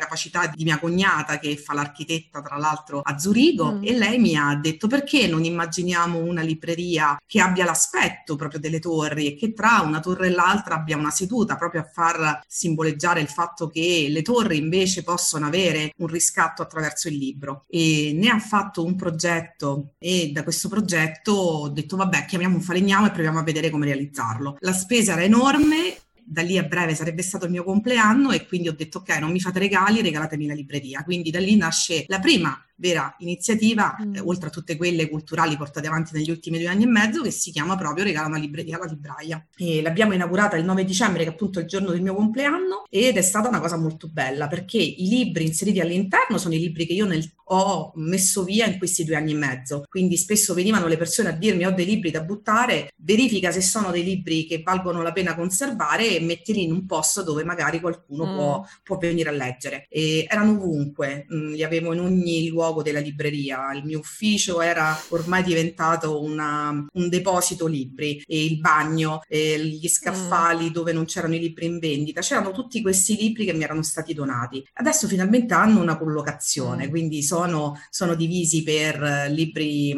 capacità di mia cognata, che fa l'architetta tra l'altro a Zurigo, e lei mi ha detto: perché non immaginiamo una libreria che abbia l'aspetto proprio delle torri e che tra una torre e l'altra abbia una seduta, proprio a far simboleggiare il fatto che le torri invece possono avere un riscatto attraverso il libro. E ne ha fatto un progetto e da questo progetto ho detto: vabbè, chiamiamo un falegname e proviamo a vedere come realizzarlo. La spesa era enorme, da lì a breve sarebbe stato il mio compleanno e quindi ho detto: ok, non mi fate regali, regalatemi la libreria. Quindi da lì nasce la prima vera iniziativa, oltre a tutte quelle culturali portate avanti negli ultimi 2 anni e mezzo, che si chiama proprio Regala una libreria alla libraia. E l'abbiamo inaugurata il 9 dicembre, che è appunto il giorno del mio compleanno, ed è stata una cosa molto bella, perché i libri inseriti all'interno sono i libri che io ho messo via in questi 2 anni e mezzo. Quindi spesso venivano le persone a dirmi: ho dei libri da buttare, verifica se sono dei libri che valgono la pena conservare e metterli in un posto dove magari qualcuno può venire a leggere. E erano ovunque, li avevo in ogni luogo luogo della libreria. Il mio ufficio era ormai diventato un deposito libri, e il bagno, e gli scaffali dove non c'erano i libri in vendita, c'erano tutti questi libri che mi erano stati donati. Adesso finalmente hanno una collocazione, quindi sono divisi per libri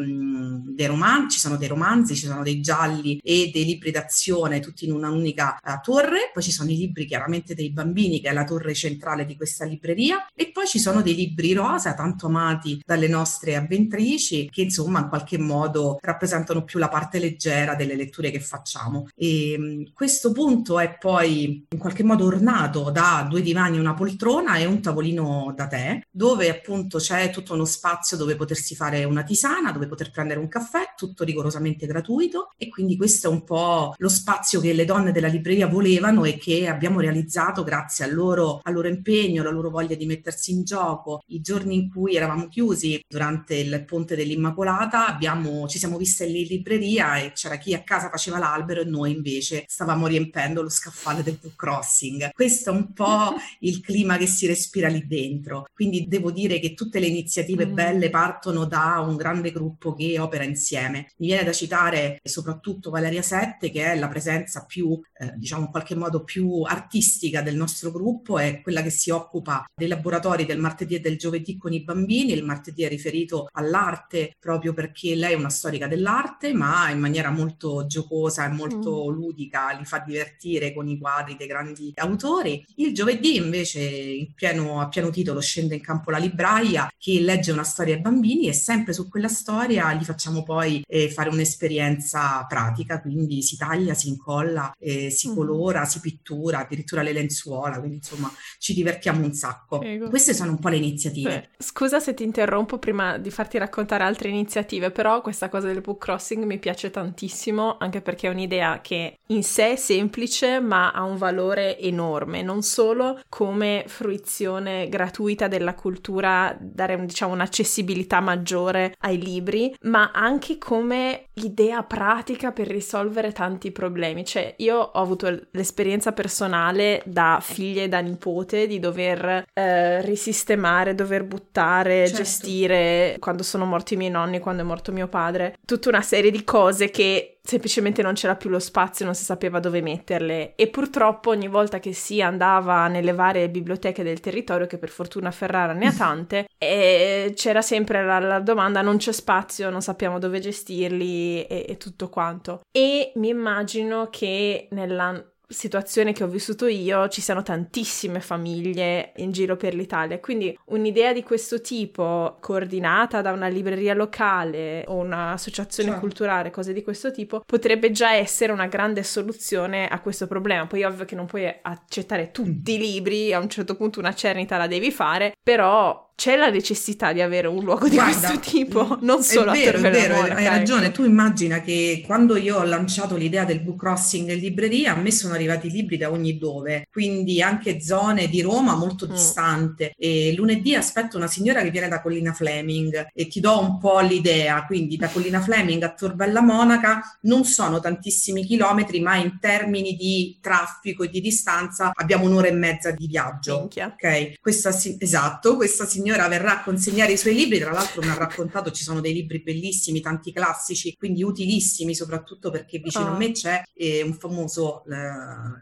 dei romanzi, ci sono dei romanzi, ci sono dei gialli e dei libri d'azione, tutti in una unica torre. Poi ci sono i libri chiaramente dei bambini, che è la torre centrale di questa libreria, e poi ci sono dei libri rosa, tanto amati dalle nostre avventrici, che insomma in qualche modo rappresentano più la parte leggera delle letture che facciamo. E questo punto è poi in qualche modo ornato da due divani, una poltrona e un tavolino da tè, dove appunto c'è tutto uno spazio dove potersi fare una tisana, dove poter prendere un caffè, tutto rigorosamente gratuito. E quindi questo è un po' lo spazio che le donne della libreria volevano e che abbiamo realizzato grazie al loro impegno, alla loro voglia di mettersi in gioco. I giorni in cui eravamo chiusi durante il Ponte dell'Immacolata ci siamo viste in libreria e c'era chi a casa faceva l'albero e noi invece stavamo riempendo lo scaffale del book crossing. Questo è un po' il clima che si respira lì dentro. Quindi devo dire che tutte le iniziative belle partono da un grande gruppo che opera insieme. Mi viene da citare soprattutto Valeria Sette, che è la presenza più, diciamo in qualche modo più artistica del nostro gruppo, è quella che si occupa dei laboratori del martedì e del giovedì con i bambini. Il martedì è riferito all'arte, proprio perché lei è una storica dell'arte, ma in maniera molto giocosa e molto ludica li fa divertire con i quadri dei grandi autori. Il giovedì invece a pieno titolo scende in campo la libraia, che legge una storia ai bambini, e sempre su quella storia gli facciamo poi fare un'esperienza pratica, quindi si taglia, si incolla, si colora, si pittura, addirittura le lenzuola, quindi insomma ci divertiamo un sacco. Prego. Queste sono un po' le iniziative. Beh, scusa se ti interrompo prima di farti raccontare altre iniziative, però questa cosa del book crossing mi piace tantissimo, anche perché è un'idea che in sé è semplice ma ha un valore enorme, non solo come fruizione gratuita della cultura, dare diciamo un'accessibilità maggiore ai libri, ma anche come idea pratica per risolvere tanti problemi. Cioè, io ho avuto l'esperienza personale da figlia e da nipote di dover risistemare, dover buttare, certo, gestire, quando sono morti i miei nonni, quando è morto mio padre, tutta una serie di cose che semplicemente non c'era più lo spazio, non si sapeva dove metterle. E purtroppo ogni volta che si andava nelle varie biblioteche del territorio, che per fortuna Ferrara ne ha tante, e c'era sempre la domanda: non c'è spazio, non sappiamo dove gestirli e tutto quanto. E mi immagino che nella situazione che ho vissuto io ci siano tantissime famiglie in giro per l'Italia, quindi un'idea di questo tipo coordinata da una libreria locale o un'associazione culturale, cose di questo tipo, potrebbe già essere una grande soluzione a questo problema. Poi ovvio che non puoi accettare tutti i libri, a un certo punto una cernita la devi fare, però c'è la necessità di avere un luogo di questo tipo, non solo a Tor Bella Monaca. È vero, hai ragione. Tu immagina che quando io ho lanciato l'idea del book crossing in libreria, a me sono arrivati libri da ogni dove, quindi anche zone di Roma molto distante. E lunedì aspetto una signora che viene da Collina Fleming, e ti do un po' l'idea. Quindi da Collina Fleming a Tor Bella Monaca non sono tantissimi chilometri, ma in termini di traffico e di distanza abbiamo 1'1.5 di viaggio. Minchia. Ok, questa signora verrà a consegnare i suoi libri. Tra l'altro mi ha raccontato, ci sono dei libri bellissimi, tanti classici, quindi utilissimi, soprattutto perché vicino a me c'è un famoso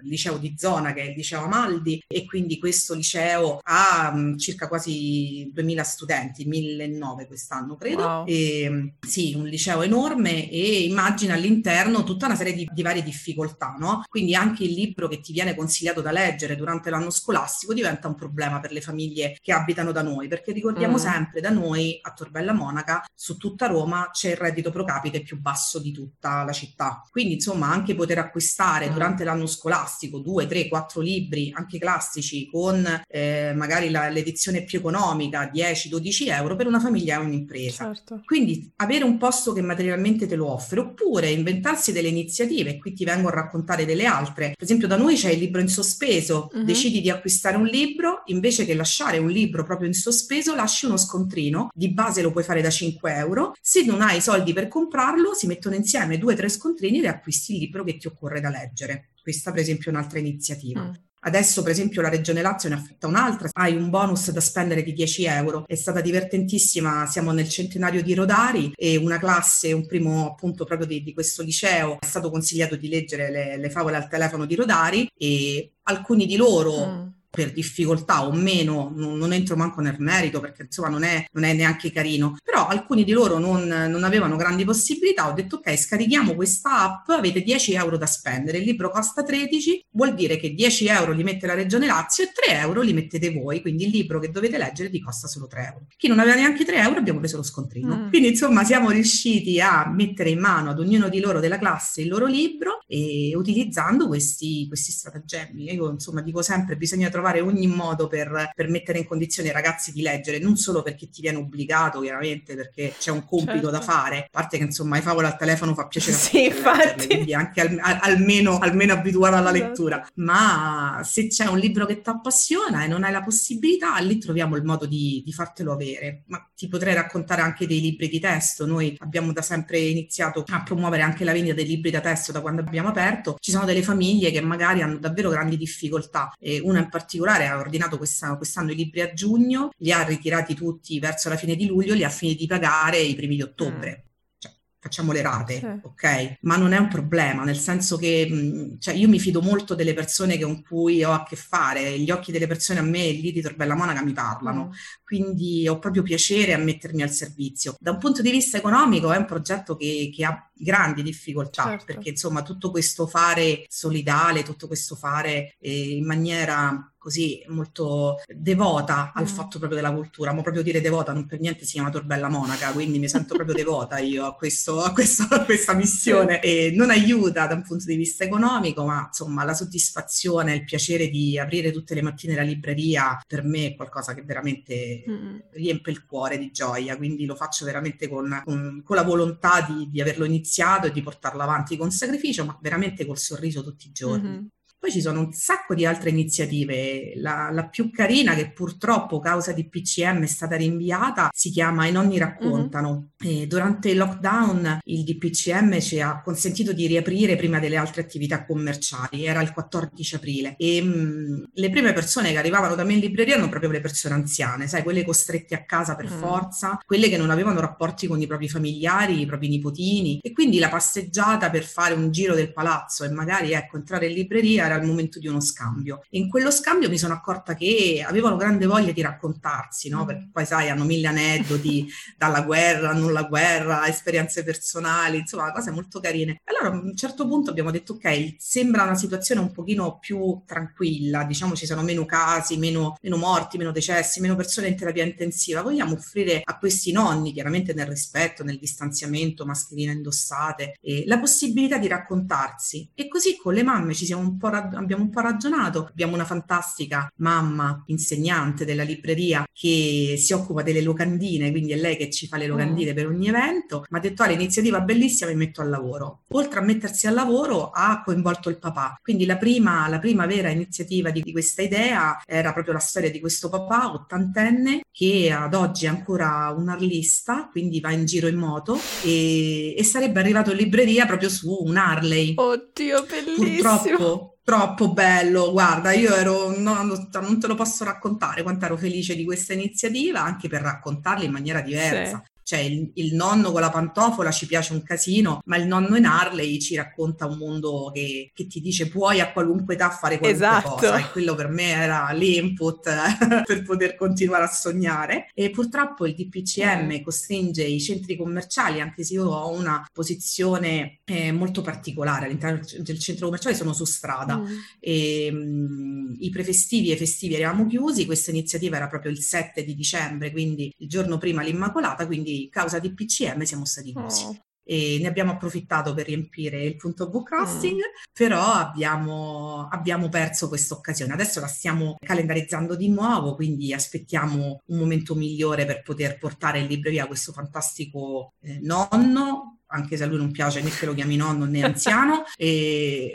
liceo di zona, che è il liceo Amaldi, e quindi questo liceo ha circa quasi 2000 studenti, 1.900 quest'anno credo. E, sì, un liceo enorme, e immagina all'interno tutta una serie di varie difficoltà, no? Quindi anche il libro che ti viene consigliato da leggere durante l'anno scolastico diventa un problema per le famiglie che abitano da noi, perché ricordiamo sempre, da noi a Tor Bella Monaca su tutta Roma c'è il reddito pro capite più basso di tutta la città, quindi insomma anche poter acquistare durante l'anno scolastico 2, 3, 4 libri anche classici con magari l'edizione più economica 10-12 euro per una famiglia è un'impresa. Certo. Quindi avere un posto che materialmente te lo offre, oppure inventarsi delle iniziative, e qui ti vengo a raccontare delle altre. Per esempio da noi c'è il libro in sospeso, decidi di acquistare un libro, invece che lasciare un libro proprio in sospeso lasci uno scontrino, di base lo puoi fare da 5 euro. Se non hai i soldi per comprarlo, si mettono insieme 2-3 scontrini e acquisti il libro che ti occorre da leggere. Questa per esempio è un'altra iniziativa. Adesso per esempio la Regione Lazio ne affitta un'altra, hai un bonus da spendere di €10, è stata divertentissima, siamo nel centenario di Rodari e una classe, un primo appunto proprio di questo liceo, è stato consigliato di leggere le favole al telefono di Rodari e alcuni di loro... per difficoltà o meno, non entro manco nel merito perché insomma non è neanche carino, però alcuni di loro non avevano grandi possibilità, ho detto ok, scarichiamo questa app, avete €10 da spendere, il libro costa 13, vuol dire che €10 li mette la Regione Lazio e €3 li mettete voi, quindi il libro che dovete leggere vi costa solo €3. Chi non aveva neanche €3 abbiamo preso lo scontrino. Quindi insomma siamo riusciti a mettere in mano ad ognuno di loro della classe il loro libro e utilizzando questi stratagemmi. Io insomma dico sempre bisogna trovare ogni modo per mettere in condizione i ragazzi di leggere, non solo perché ti viene obbligato chiaramente perché c'è un compito da fare, a parte che insomma hai favole al telefono fa piacere sì, infatti. Quindi anche almeno abituare alla lettura, ma se c'è un libro che ti appassiona e non hai la possibilità, lì troviamo il modo di fartelo avere. Ma ti potrei raccontare anche dei libri di testo, noi abbiamo da sempre iniziato a promuovere anche la vendita dei libri da testo da quando abbiamo aperto, ci sono delle famiglie che magari hanno davvero grandi difficoltà e una in particolare ha ordinato quest'anno i libri a giugno, li ha ritirati tutti verso la fine di luglio, li ha finiti di pagare i primi di ottobre. Facciamo le rate, sì. Ok? Ma non è un problema, nel senso che io mi fido molto delle persone con cui ho a che fare, gli occhi delle persone a me lì di Tor Bella Monaca mi parlano, quindi ho proprio piacere a mettermi al servizio. Da un punto di vista economico è un progetto che ha grandi difficoltà, perché insomma tutto questo fare solidale, tutto questo fare in maniera... così molto devota al fatto proprio della cultura, ma proprio dire devota non per niente si chiama Tor Bella Monaca, quindi mi sento proprio devota io a questa missione e non aiuta da un punto di vista economico, ma insomma la soddisfazione, il piacere di aprire tutte le mattine la libreria per me è qualcosa che veramente riempie il cuore di gioia, quindi lo faccio veramente con la volontà di averlo iniziato e di portarlo avanti con sacrificio, ma veramente col sorriso tutti i giorni. Poi ci sono un sacco di altre iniziative, la più carina che purtroppo causa di DPCM è stata rinviata si chiama I nonni raccontano. E durante il lockdown il DPCM ci ha consentito di riaprire prima delle altre attività commerciali, era il 14 aprile e le prime persone che arrivavano da me in libreria erano proprio le persone anziane, sai, quelle costrette a casa per forza, quelle che non avevano rapporti con i propri familiari, i propri nipotini e quindi la passeggiata per fare un giro del palazzo e magari entrare in libreria era il momento di uno scambio. In quello scambio mi sono accorta che avevano grande voglia di raccontarsi, no? Perché poi sai hanno mille aneddoti dalla guerra, non la guerra, esperienze personali, insomma cose molto carine. Allora a un certo punto abbiamo detto ok, sembra una situazione un pochino più tranquilla, diciamo ci sono meno casi, meno morti, meno decessi, meno persone in terapia intensiva, vogliamo offrire a questi nonni, chiaramente nel rispetto, nel distanziamento, mascherine indossate, la possibilità di raccontarsi. E così con le mamme ci siamo un po' abbiamo un po' ragionato, abbiamo una fantastica mamma insegnante della libreria che si occupa delle locandine, quindi è lei che ci fa le locandine per ogni evento, mi ha detto l'iniziativa bellissima, mi metto al lavoro. Oltre a mettersi al lavoro ha coinvolto il papà, quindi la prima vera iniziativa di questa idea era proprio la storia di questo papà 80enne che ad oggi è ancora un arlista, quindi va in giro in moto e sarebbe arrivato in libreria proprio su un Harley. Oddio, bellissimo! Purtroppo troppo bello, guarda, io non te lo posso raccontare quanto ero felice di questa iniziativa, anche per raccontarla in maniera diversa. Sì. Cioè il nonno con la pantofola ci piace un casino, ma il nonno in Harley ci racconta un mondo che ti dice puoi a qualunque età fare qualunque cosa. E quello per me era l'input per poter continuare a sognare. E purtroppo il DPCM costringe i centri commerciali, anche se io ho una posizione molto particolare all'interno del centro commerciale, sono su strada. E, i prefestivi e i festivi eravamo chiusi, questa iniziativa era proprio il 7 di dicembre, quindi il giorno prima l'Immacolata, quindi causa di DPCM siamo stati così. E ne abbiamo approfittato per riempire il punto book crossing, però abbiamo perso questa occasione. Adesso la stiamo calendarizzando di nuovo, quindi aspettiamo un momento migliore per poter portare in libreria questo fantastico nonno, anche se a lui non piace né che lo chiami nonno né anziano, e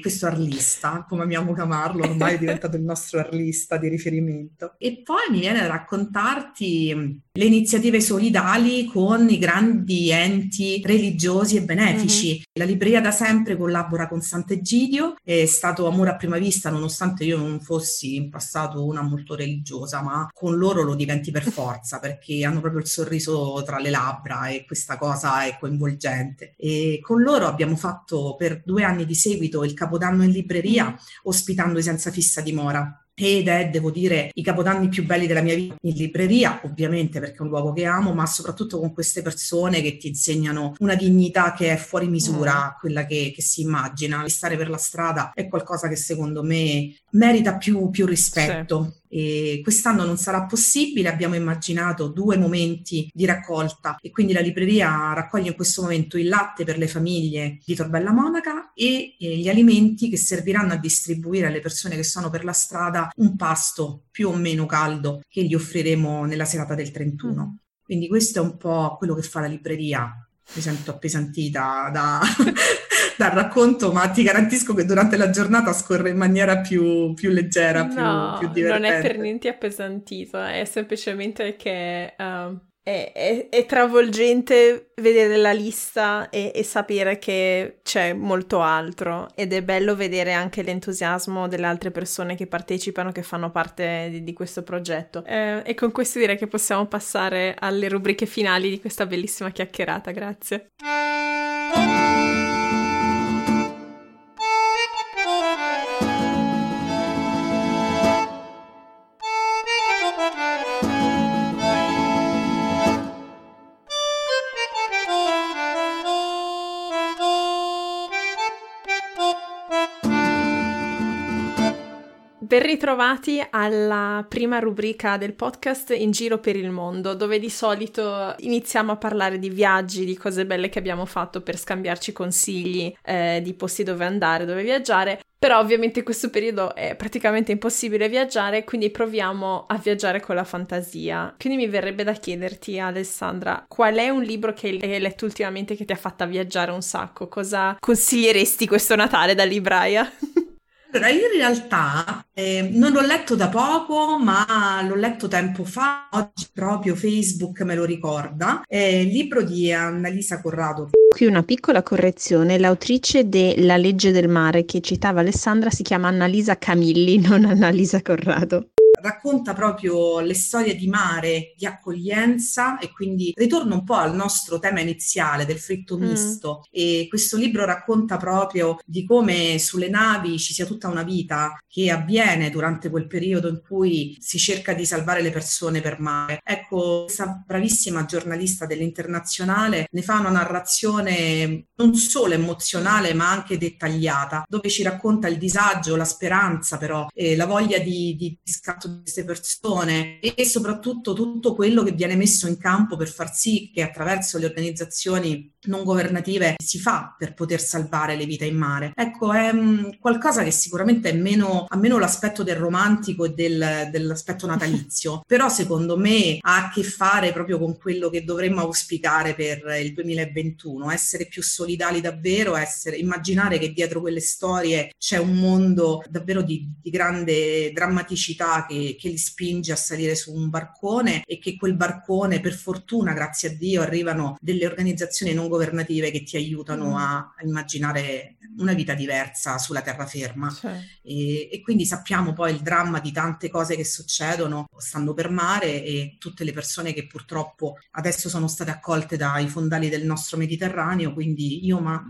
questo arlista, come amiamo chiamarlo, ormai è diventato il nostro arlista di riferimento. E poi mi viene da raccontarti le iniziative solidali con i grandi enti religiosi e benefici. Mm-hmm. La libreria da sempre collabora con Sant'Egidio, è stato amore a prima vista, nonostante io non fossi in passato una molto religiosa, ma con loro lo diventi per forza, perché hanno proprio il sorriso tra le labbra e questa cosa è coinvolgente. E con loro abbiamo fatto per 2 anni di seguito il Capodanno in libreria, ospitando i senza fissa dimora. Ed è, devo dire, i capodanni più belli della mia vita in libreria, ovviamente perché è un luogo che amo, ma soprattutto con queste persone che ti insegnano una dignità che è fuori misura, quella che si immagina. Stare per la strada è qualcosa che secondo me merita più rispetto. Sì. E quest'anno non sarà possibile, abbiamo immaginato 2 momenti di raccolta e quindi la libreria raccoglie in questo momento il latte per le famiglie di Tor Bella Monaca e gli alimenti che serviranno a distribuire alle persone che sono per la strada un pasto più o meno caldo che gli offriremo nella serata del 31. Quindi questo è un po' quello che fa la libreria. Mi sento appesantita dal racconto, ma ti garantisco che durante la giornata scorre in maniera più leggera, più divertente. No, non è per niente appesantita, è semplicemente che è travolgente vedere la lista e sapere che c'è molto altro, ed è bello vedere anche l'entusiasmo delle altre persone che partecipano, che fanno parte di questo progetto. E con questo direi che possiamo passare alle rubriche finali di questa bellissima chiacchierata, grazie. Ben ritrovati alla prima rubrica del podcast, In Giro per il Mondo, dove di solito iniziamo a parlare di viaggi, di cose belle che abbiamo fatto per scambiarci consigli di posti dove andare, dove viaggiare. Però ovviamente in questo periodo è praticamente impossibile viaggiare, quindi proviamo a viaggiare con la fantasia. Quindi mi verrebbe da chiederti, Alessandra, qual è un libro che hai letto ultimamente che ti ha fatta viaggiare un sacco? Cosa consiglieresti questo Natale da libraia? Allora, io in realtà non l'ho letto da poco, ma l'ho letto tempo fa, oggi proprio Facebook me lo ricorda, è il libro di Annalisa Corrado. Qui una piccola correzione, l'autrice de La legge del mare che citava Alessandra si chiama Annalisa Camilli, non Annalisa Corrado. Racconta proprio le storie di mare, di accoglienza, e quindi ritorno un po' al nostro tema iniziale del fritto misto. E questo libro racconta proprio di come sulle navi ci sia tutta una vita che avviene durante quel periodo in cui si cerca di salvare le persone per mare. Ecco, questa bravissima giornalista dell'Internazionale ne fa una narrazione non solo emozionale ma anche dettagliata, dove ci racconta il disagio, la speranza però, e la voglia di scatto di queste persone e soprattutto tutto quello che viene messo in campo per far sì che attraverso le organizzazioni non governative si fa per poter salvare le vite in mare. Ecco, è qualcosa che sicuramente ha meno l'aspetto del romantico e dell'aspetto natalizio, però secondo me ha a che fare proprio con quello che dovremmo auspicare per il 2021, essere più solidali davvero, immaginare che dietro quelle storie c'è un mondo davvero di grande drammaticità che li spinge a salire su un barcone, e che quel barcone, per fortuna, grazie a Dio, arrivano delle organizzazioni non governative che ti aiutano a immaginare una vita diversa sulla terraferma. Cioè. E quindi sappiamo poi il dramma di tante cose che succedono stando per mare, e tutte le persone che purtroppo adesso sono state accolte dai fondali del nostro Mediterraneo. Quindi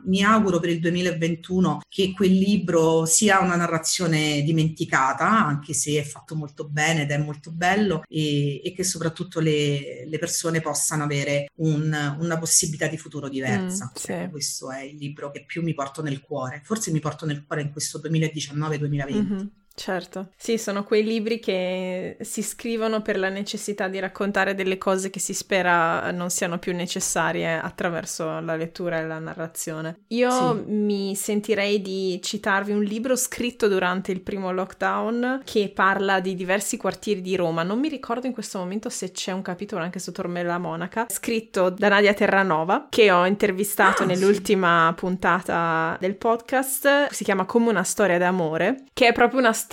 mi auguro per il 2021 che quel libro sia una narrazione dimenticata, anche se è fatto molto bene ed è molto bello, e che soprattutto le persone possano avere una possibilità di futuro diversa. Sì. Questo è il libro che più mi porto nel cuore, forse mi porto nel cuore in questo 2019-2020. Mm-hmm. Certo, sì, sono quei libri che si scrivono per la necessità di raccontare delle cose che si spera non siano più necessarie attraverso la lettura e la narrazione. Io mi sentirei di citarvi un libro scritto durante il primo lockdown che parla di diversi quartieri di Roma. Non mi ricordo in questo momento se c'è un capitolo anche su Tor Bella Monaca, scritto da Nadia Terranova, che ho intervistato nell'ultima puntata del podcast. Si chiama Come una storia d'amore, che è proprio una storia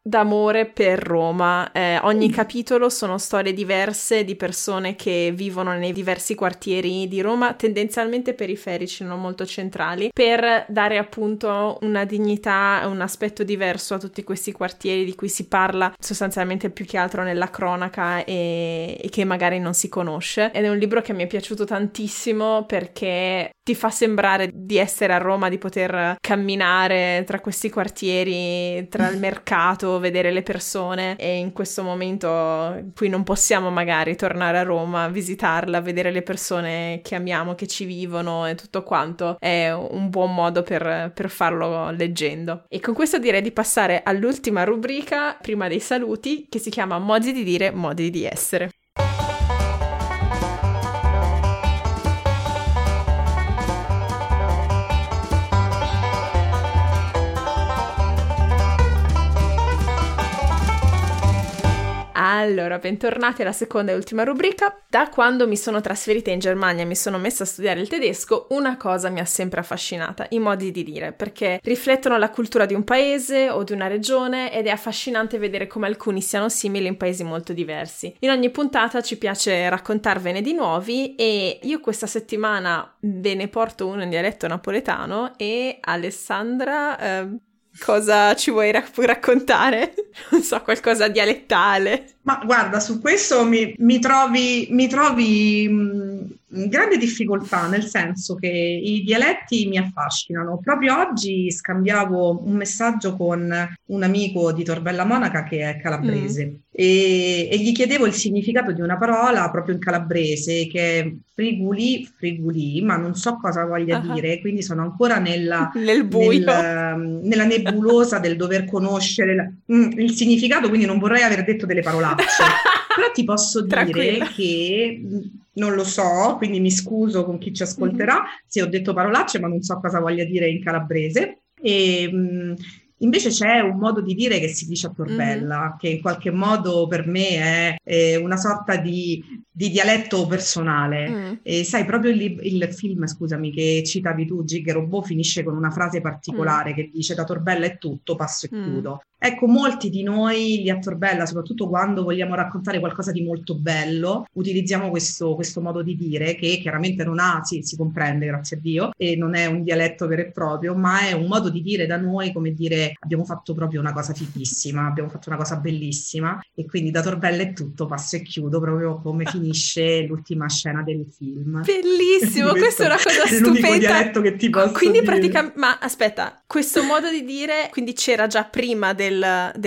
d'amore per Roma. Ogni capitolo sono storie diverse di persone che vivono nei diversi quartieri di Roma, tendenzialmente periferici, non molto centrali, per dare appunto una dignità, un aspetto diverso a tutti questi quartieri di cui si parla sostanzialmente più che altro nella cronaca e che magari non si conosce. Ed è un libro che mi è piaciuto tantissimo perché ti fa sembrare di essere a Roma, di poter camminare tra questi quartieri, tra il mercato, vedere le persone, e in questo momento in cui non possiamo magari tornare a Roma, visitarla, vedere le persone che amiamo, che ci vivono e tutto quanto, è un buon modo per farlo leggendo. E con questo direi di passare all'ultima rubrica prima dei saluti, che si chiama Modi di dire, modi di essere. Allora, bentornati alla seconda e ultima rubrica. Da quando mi sono trasferita in Germania e mi sono messa a studiare il tedesco, una cosa mi ha sempre affascinata: i modi di dire, perché riflettono la cultura di un paese o di una regione, ed è affascinante vedere come alcuni siano simili in paesi molto diversi. In ogni puntata ci piace raccontarvene di nuovi, e io questa settimana ve ne porto uno in dialetto napoletano. E Alessandra... cosa ci vuoi raccontare? Non so, qualcosa dialettale. Ma guarda, su questo mi trovi in grande difficoltà, nel senso che i dialetti mi affascinano. Proprio oggi scambiavo un messaggio con un amico di Tor Bella Monaca che è calabrese e gli chiedevo il significato di una parola proprio in calabrese che è friguli, ma non so cosa voglia dire, quindi sono ancora nel buio. Nella nebulosa del dover conoscere il significato, quindi non vorrei aver detto delle parolacce. Però ti posso dire che non lo so, quindi mi scuso con chi ci ascolterà se ho detto parolacce, ma non so cosa voglia dire in calabrese. E invece c'è un modo di dire che si dice a Tor Bella, che in qualche modo per me è una sorta di dialetto personale. E sai, proprio il film, scusami, che citavi tu, Gigerobò, finisce con una frase particolare che dice: da Tor Bella è tutto, passo e chiudo. Ecco, molti di noi lì a Tor Bella, soprattutto quando vogliamo raccontare qualcosa di molto bello, utilizziamo questo modo di dire, che chiaramente non ha, sì, si comprende, grazie a Dio, e non è un dialetto vero e proprio, ma è un modo di dire da noi, come dire: abbiamo fatto proprio una cosa fighissima, abbiamo fatto una cosa bellissima. E quindi da Tor Bella è tutto, passo e chiudo, proprio come finisce l'ultima scena del film. Bellissimo, questa è una cosa stupenda. L'unico dialetto che ti posso quindi dire. Ma aspetta, questo modo di dire quindi c'era già prima del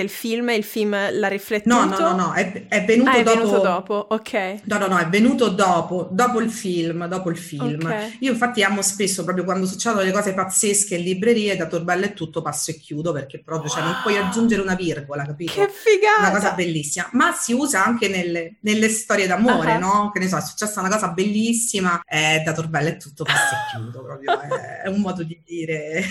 film, il film l'ha riflettuto? No, è venuto dopo. Ok. No, è venuto dopo il film. Okay. Io infatti amo spesso, proprio quando succedono le cose pazzesche in librerie, da Tor Bella è tutto, passo e chiudo, perché proprio cioè, non puoi aggiungere una virgola, capito? Che figata! Una cosa bellissima. Ma si usa anche nelle storie d'amore, no? Che ne so, è successa una cosa bellissima, da Tor Bella è tutto, passo e chiudo, proprio è un modo di dire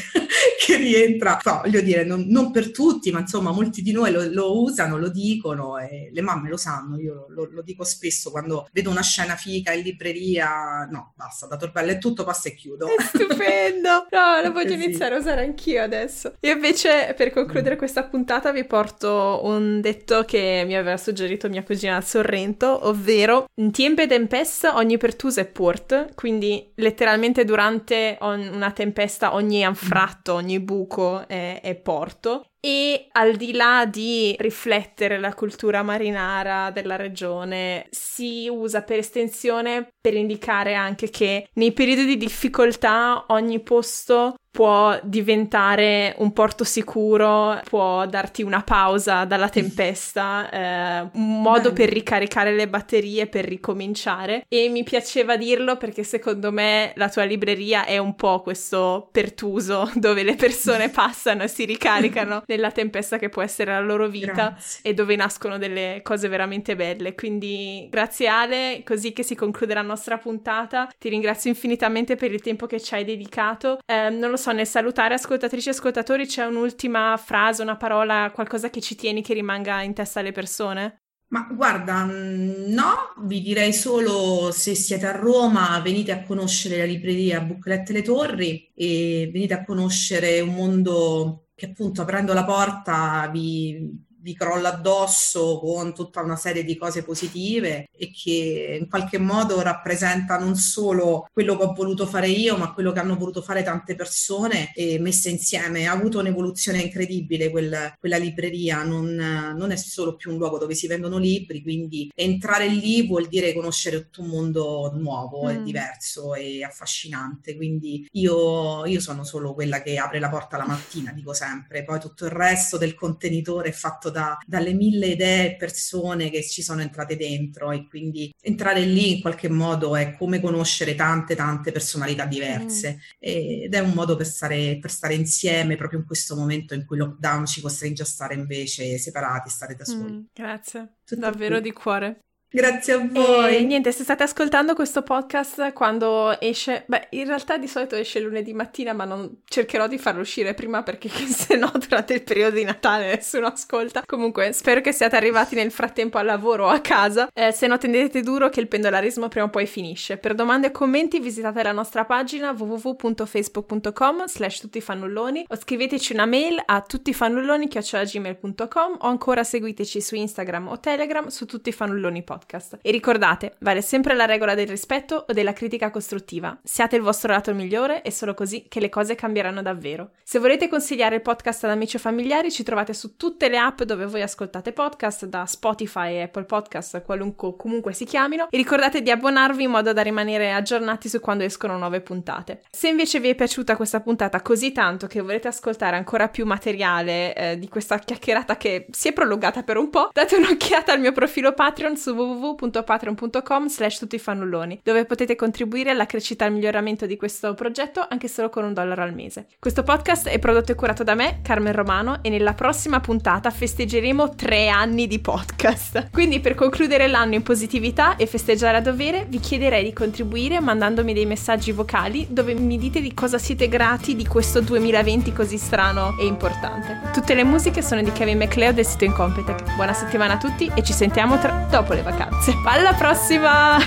che rientra. No, voglio dire, non per tutti, ma insomma molti di noi lo usano, lo dicono, e le mamme lo sanno. Io lo dico spesso quando vedo una scena figa in libreria: no, basta, da Tor Bella è tutto, passo e chiudo. È stupendo! No, lo voglio iniziare a usare anch'io adesso. Io invece, per concludere questa puntata, vi porto un detto che mi aveva suggerito mia cugina a Sorrento, ovvero in tiempe tempesta ogni pertusa è port, quindi letteralmente durante una tempesta ogni anfratto, ogni buco è porto. E al di là di riflettere la cultura marinara della regione, si usa per estensione per indicare anche che nei periodi di difficoltà ogni posto può diventare un porto sicuro, può darti una pausa dalla tempesta, un modo per ricaricare le batterie, per ricominciare. E mi piaceva dirlo perché secondo me la tua libreria è un po' questo pertuso dove le persone passano e si ricaricano nella tempesta che può essere la loro vita. Grazie. E dove nascono delle cose veramente belle. Quindi grazie Ale, così che si conclude la nostra puntata. Ti ringrazio infinitamente per il tempo che ci hai dedicato. Non lo so, nel salutare ascoltatrici e ascoltatori c'è un'ultima frase, una parola, qualcosa che ci tieni che rimanga in testa alle persone? Ma guarda, no, vi direi solo, se siete a Roma venite a conoscere la libreria Buclette Le Torri e venite a conoscere un mondo che appunto aprendo la porta vi crolla addosso con tutta una serie di cose positive e che in qualche modo rappresenta non solo quello che ho voluto fare io, ma quello che hanno voluto fare tante persone e messe insieme. Ha avuto un'evoluzione incredibile quella libreria, non è solo più un luogo dove si vendono libri, quindi entrare lì vuol dire conoscere tutto un mondo nuovo e diverso e affascinante, quindi io sono solo quella che apre la porta la mattina, dico sempre, poi tutto il resto del contenitore è fatto dalle mille idee e persone che ci sono entrate dentro, e quindi entrare lì in qualche modo è come conoscere tante personalità diverse ed è un modo per stare insieme proprio in questo momento in cui il lockdown ci costringe a stare invece separati, stare da soli. Grazie, tutto davvero di cuore. Grazie a voi. E niente, se state ascoltando questo podcast quando esce, in realtà di solito esce lunedì mattina, ma non cercherò di farlo uscire prima perché se no durante il periodo di Natale nessuno ascolta. Comunque spero che siate arrivati nel frattempo al lavoro o a casa, se no tendete duro che il pendolarismo prima o poi finisce. Per domande e commenti visitate la nostra pagina www.facebook.com/tuttifannulloni o scriveteci una mail a tuttifannulloni@gmail.com o ancora seguiteci su Instagram o Telegram su tuttifannulloni podcast. E ricordate, vale sempre la regola del rispetto o della critica costruttiva. Siate il vostro lato migliore, è solo così che le cose cambieranno davvero. Se volete consigliare il podcast ad amici o familiari, ci trovate su tutte le app dove voi ascoltate podcast, da Spotify e Apple Podcast, comunque si chiamino, e ricordate di abbonarvi in modo da rimanere aggiornati su quando escono nuove puntate. Se invece vi è piaciuta questa puntata così tanto che volete ascoltare ancora più materiale di questa chiacchierata che si è prolungata per un po', date un'occhiata al mio profilo Patreon su www.patreon.com/tuttifannulloni, dove potete contribuire alla crescita e al miglioramento di questo progetto anche solo con $1 al mese. Questo podcast è prodotto e curato da me, Carmen Romano, e nella prossima puntata festeggeremo 3 anni di podcast. Quindi per concludere l'anno in positività e festeggiare a dovere, vi chiederei di contribuire mandandomi dei messaggi vocali dove mi dite di cosa siete grati di questo 2020 così strano e importante. Tutte le musiche sono di Kevin MacLeod del sito Incompetech. Buona settimana a tutti e ci sentiamo dopo le vacanze. Alla prossima!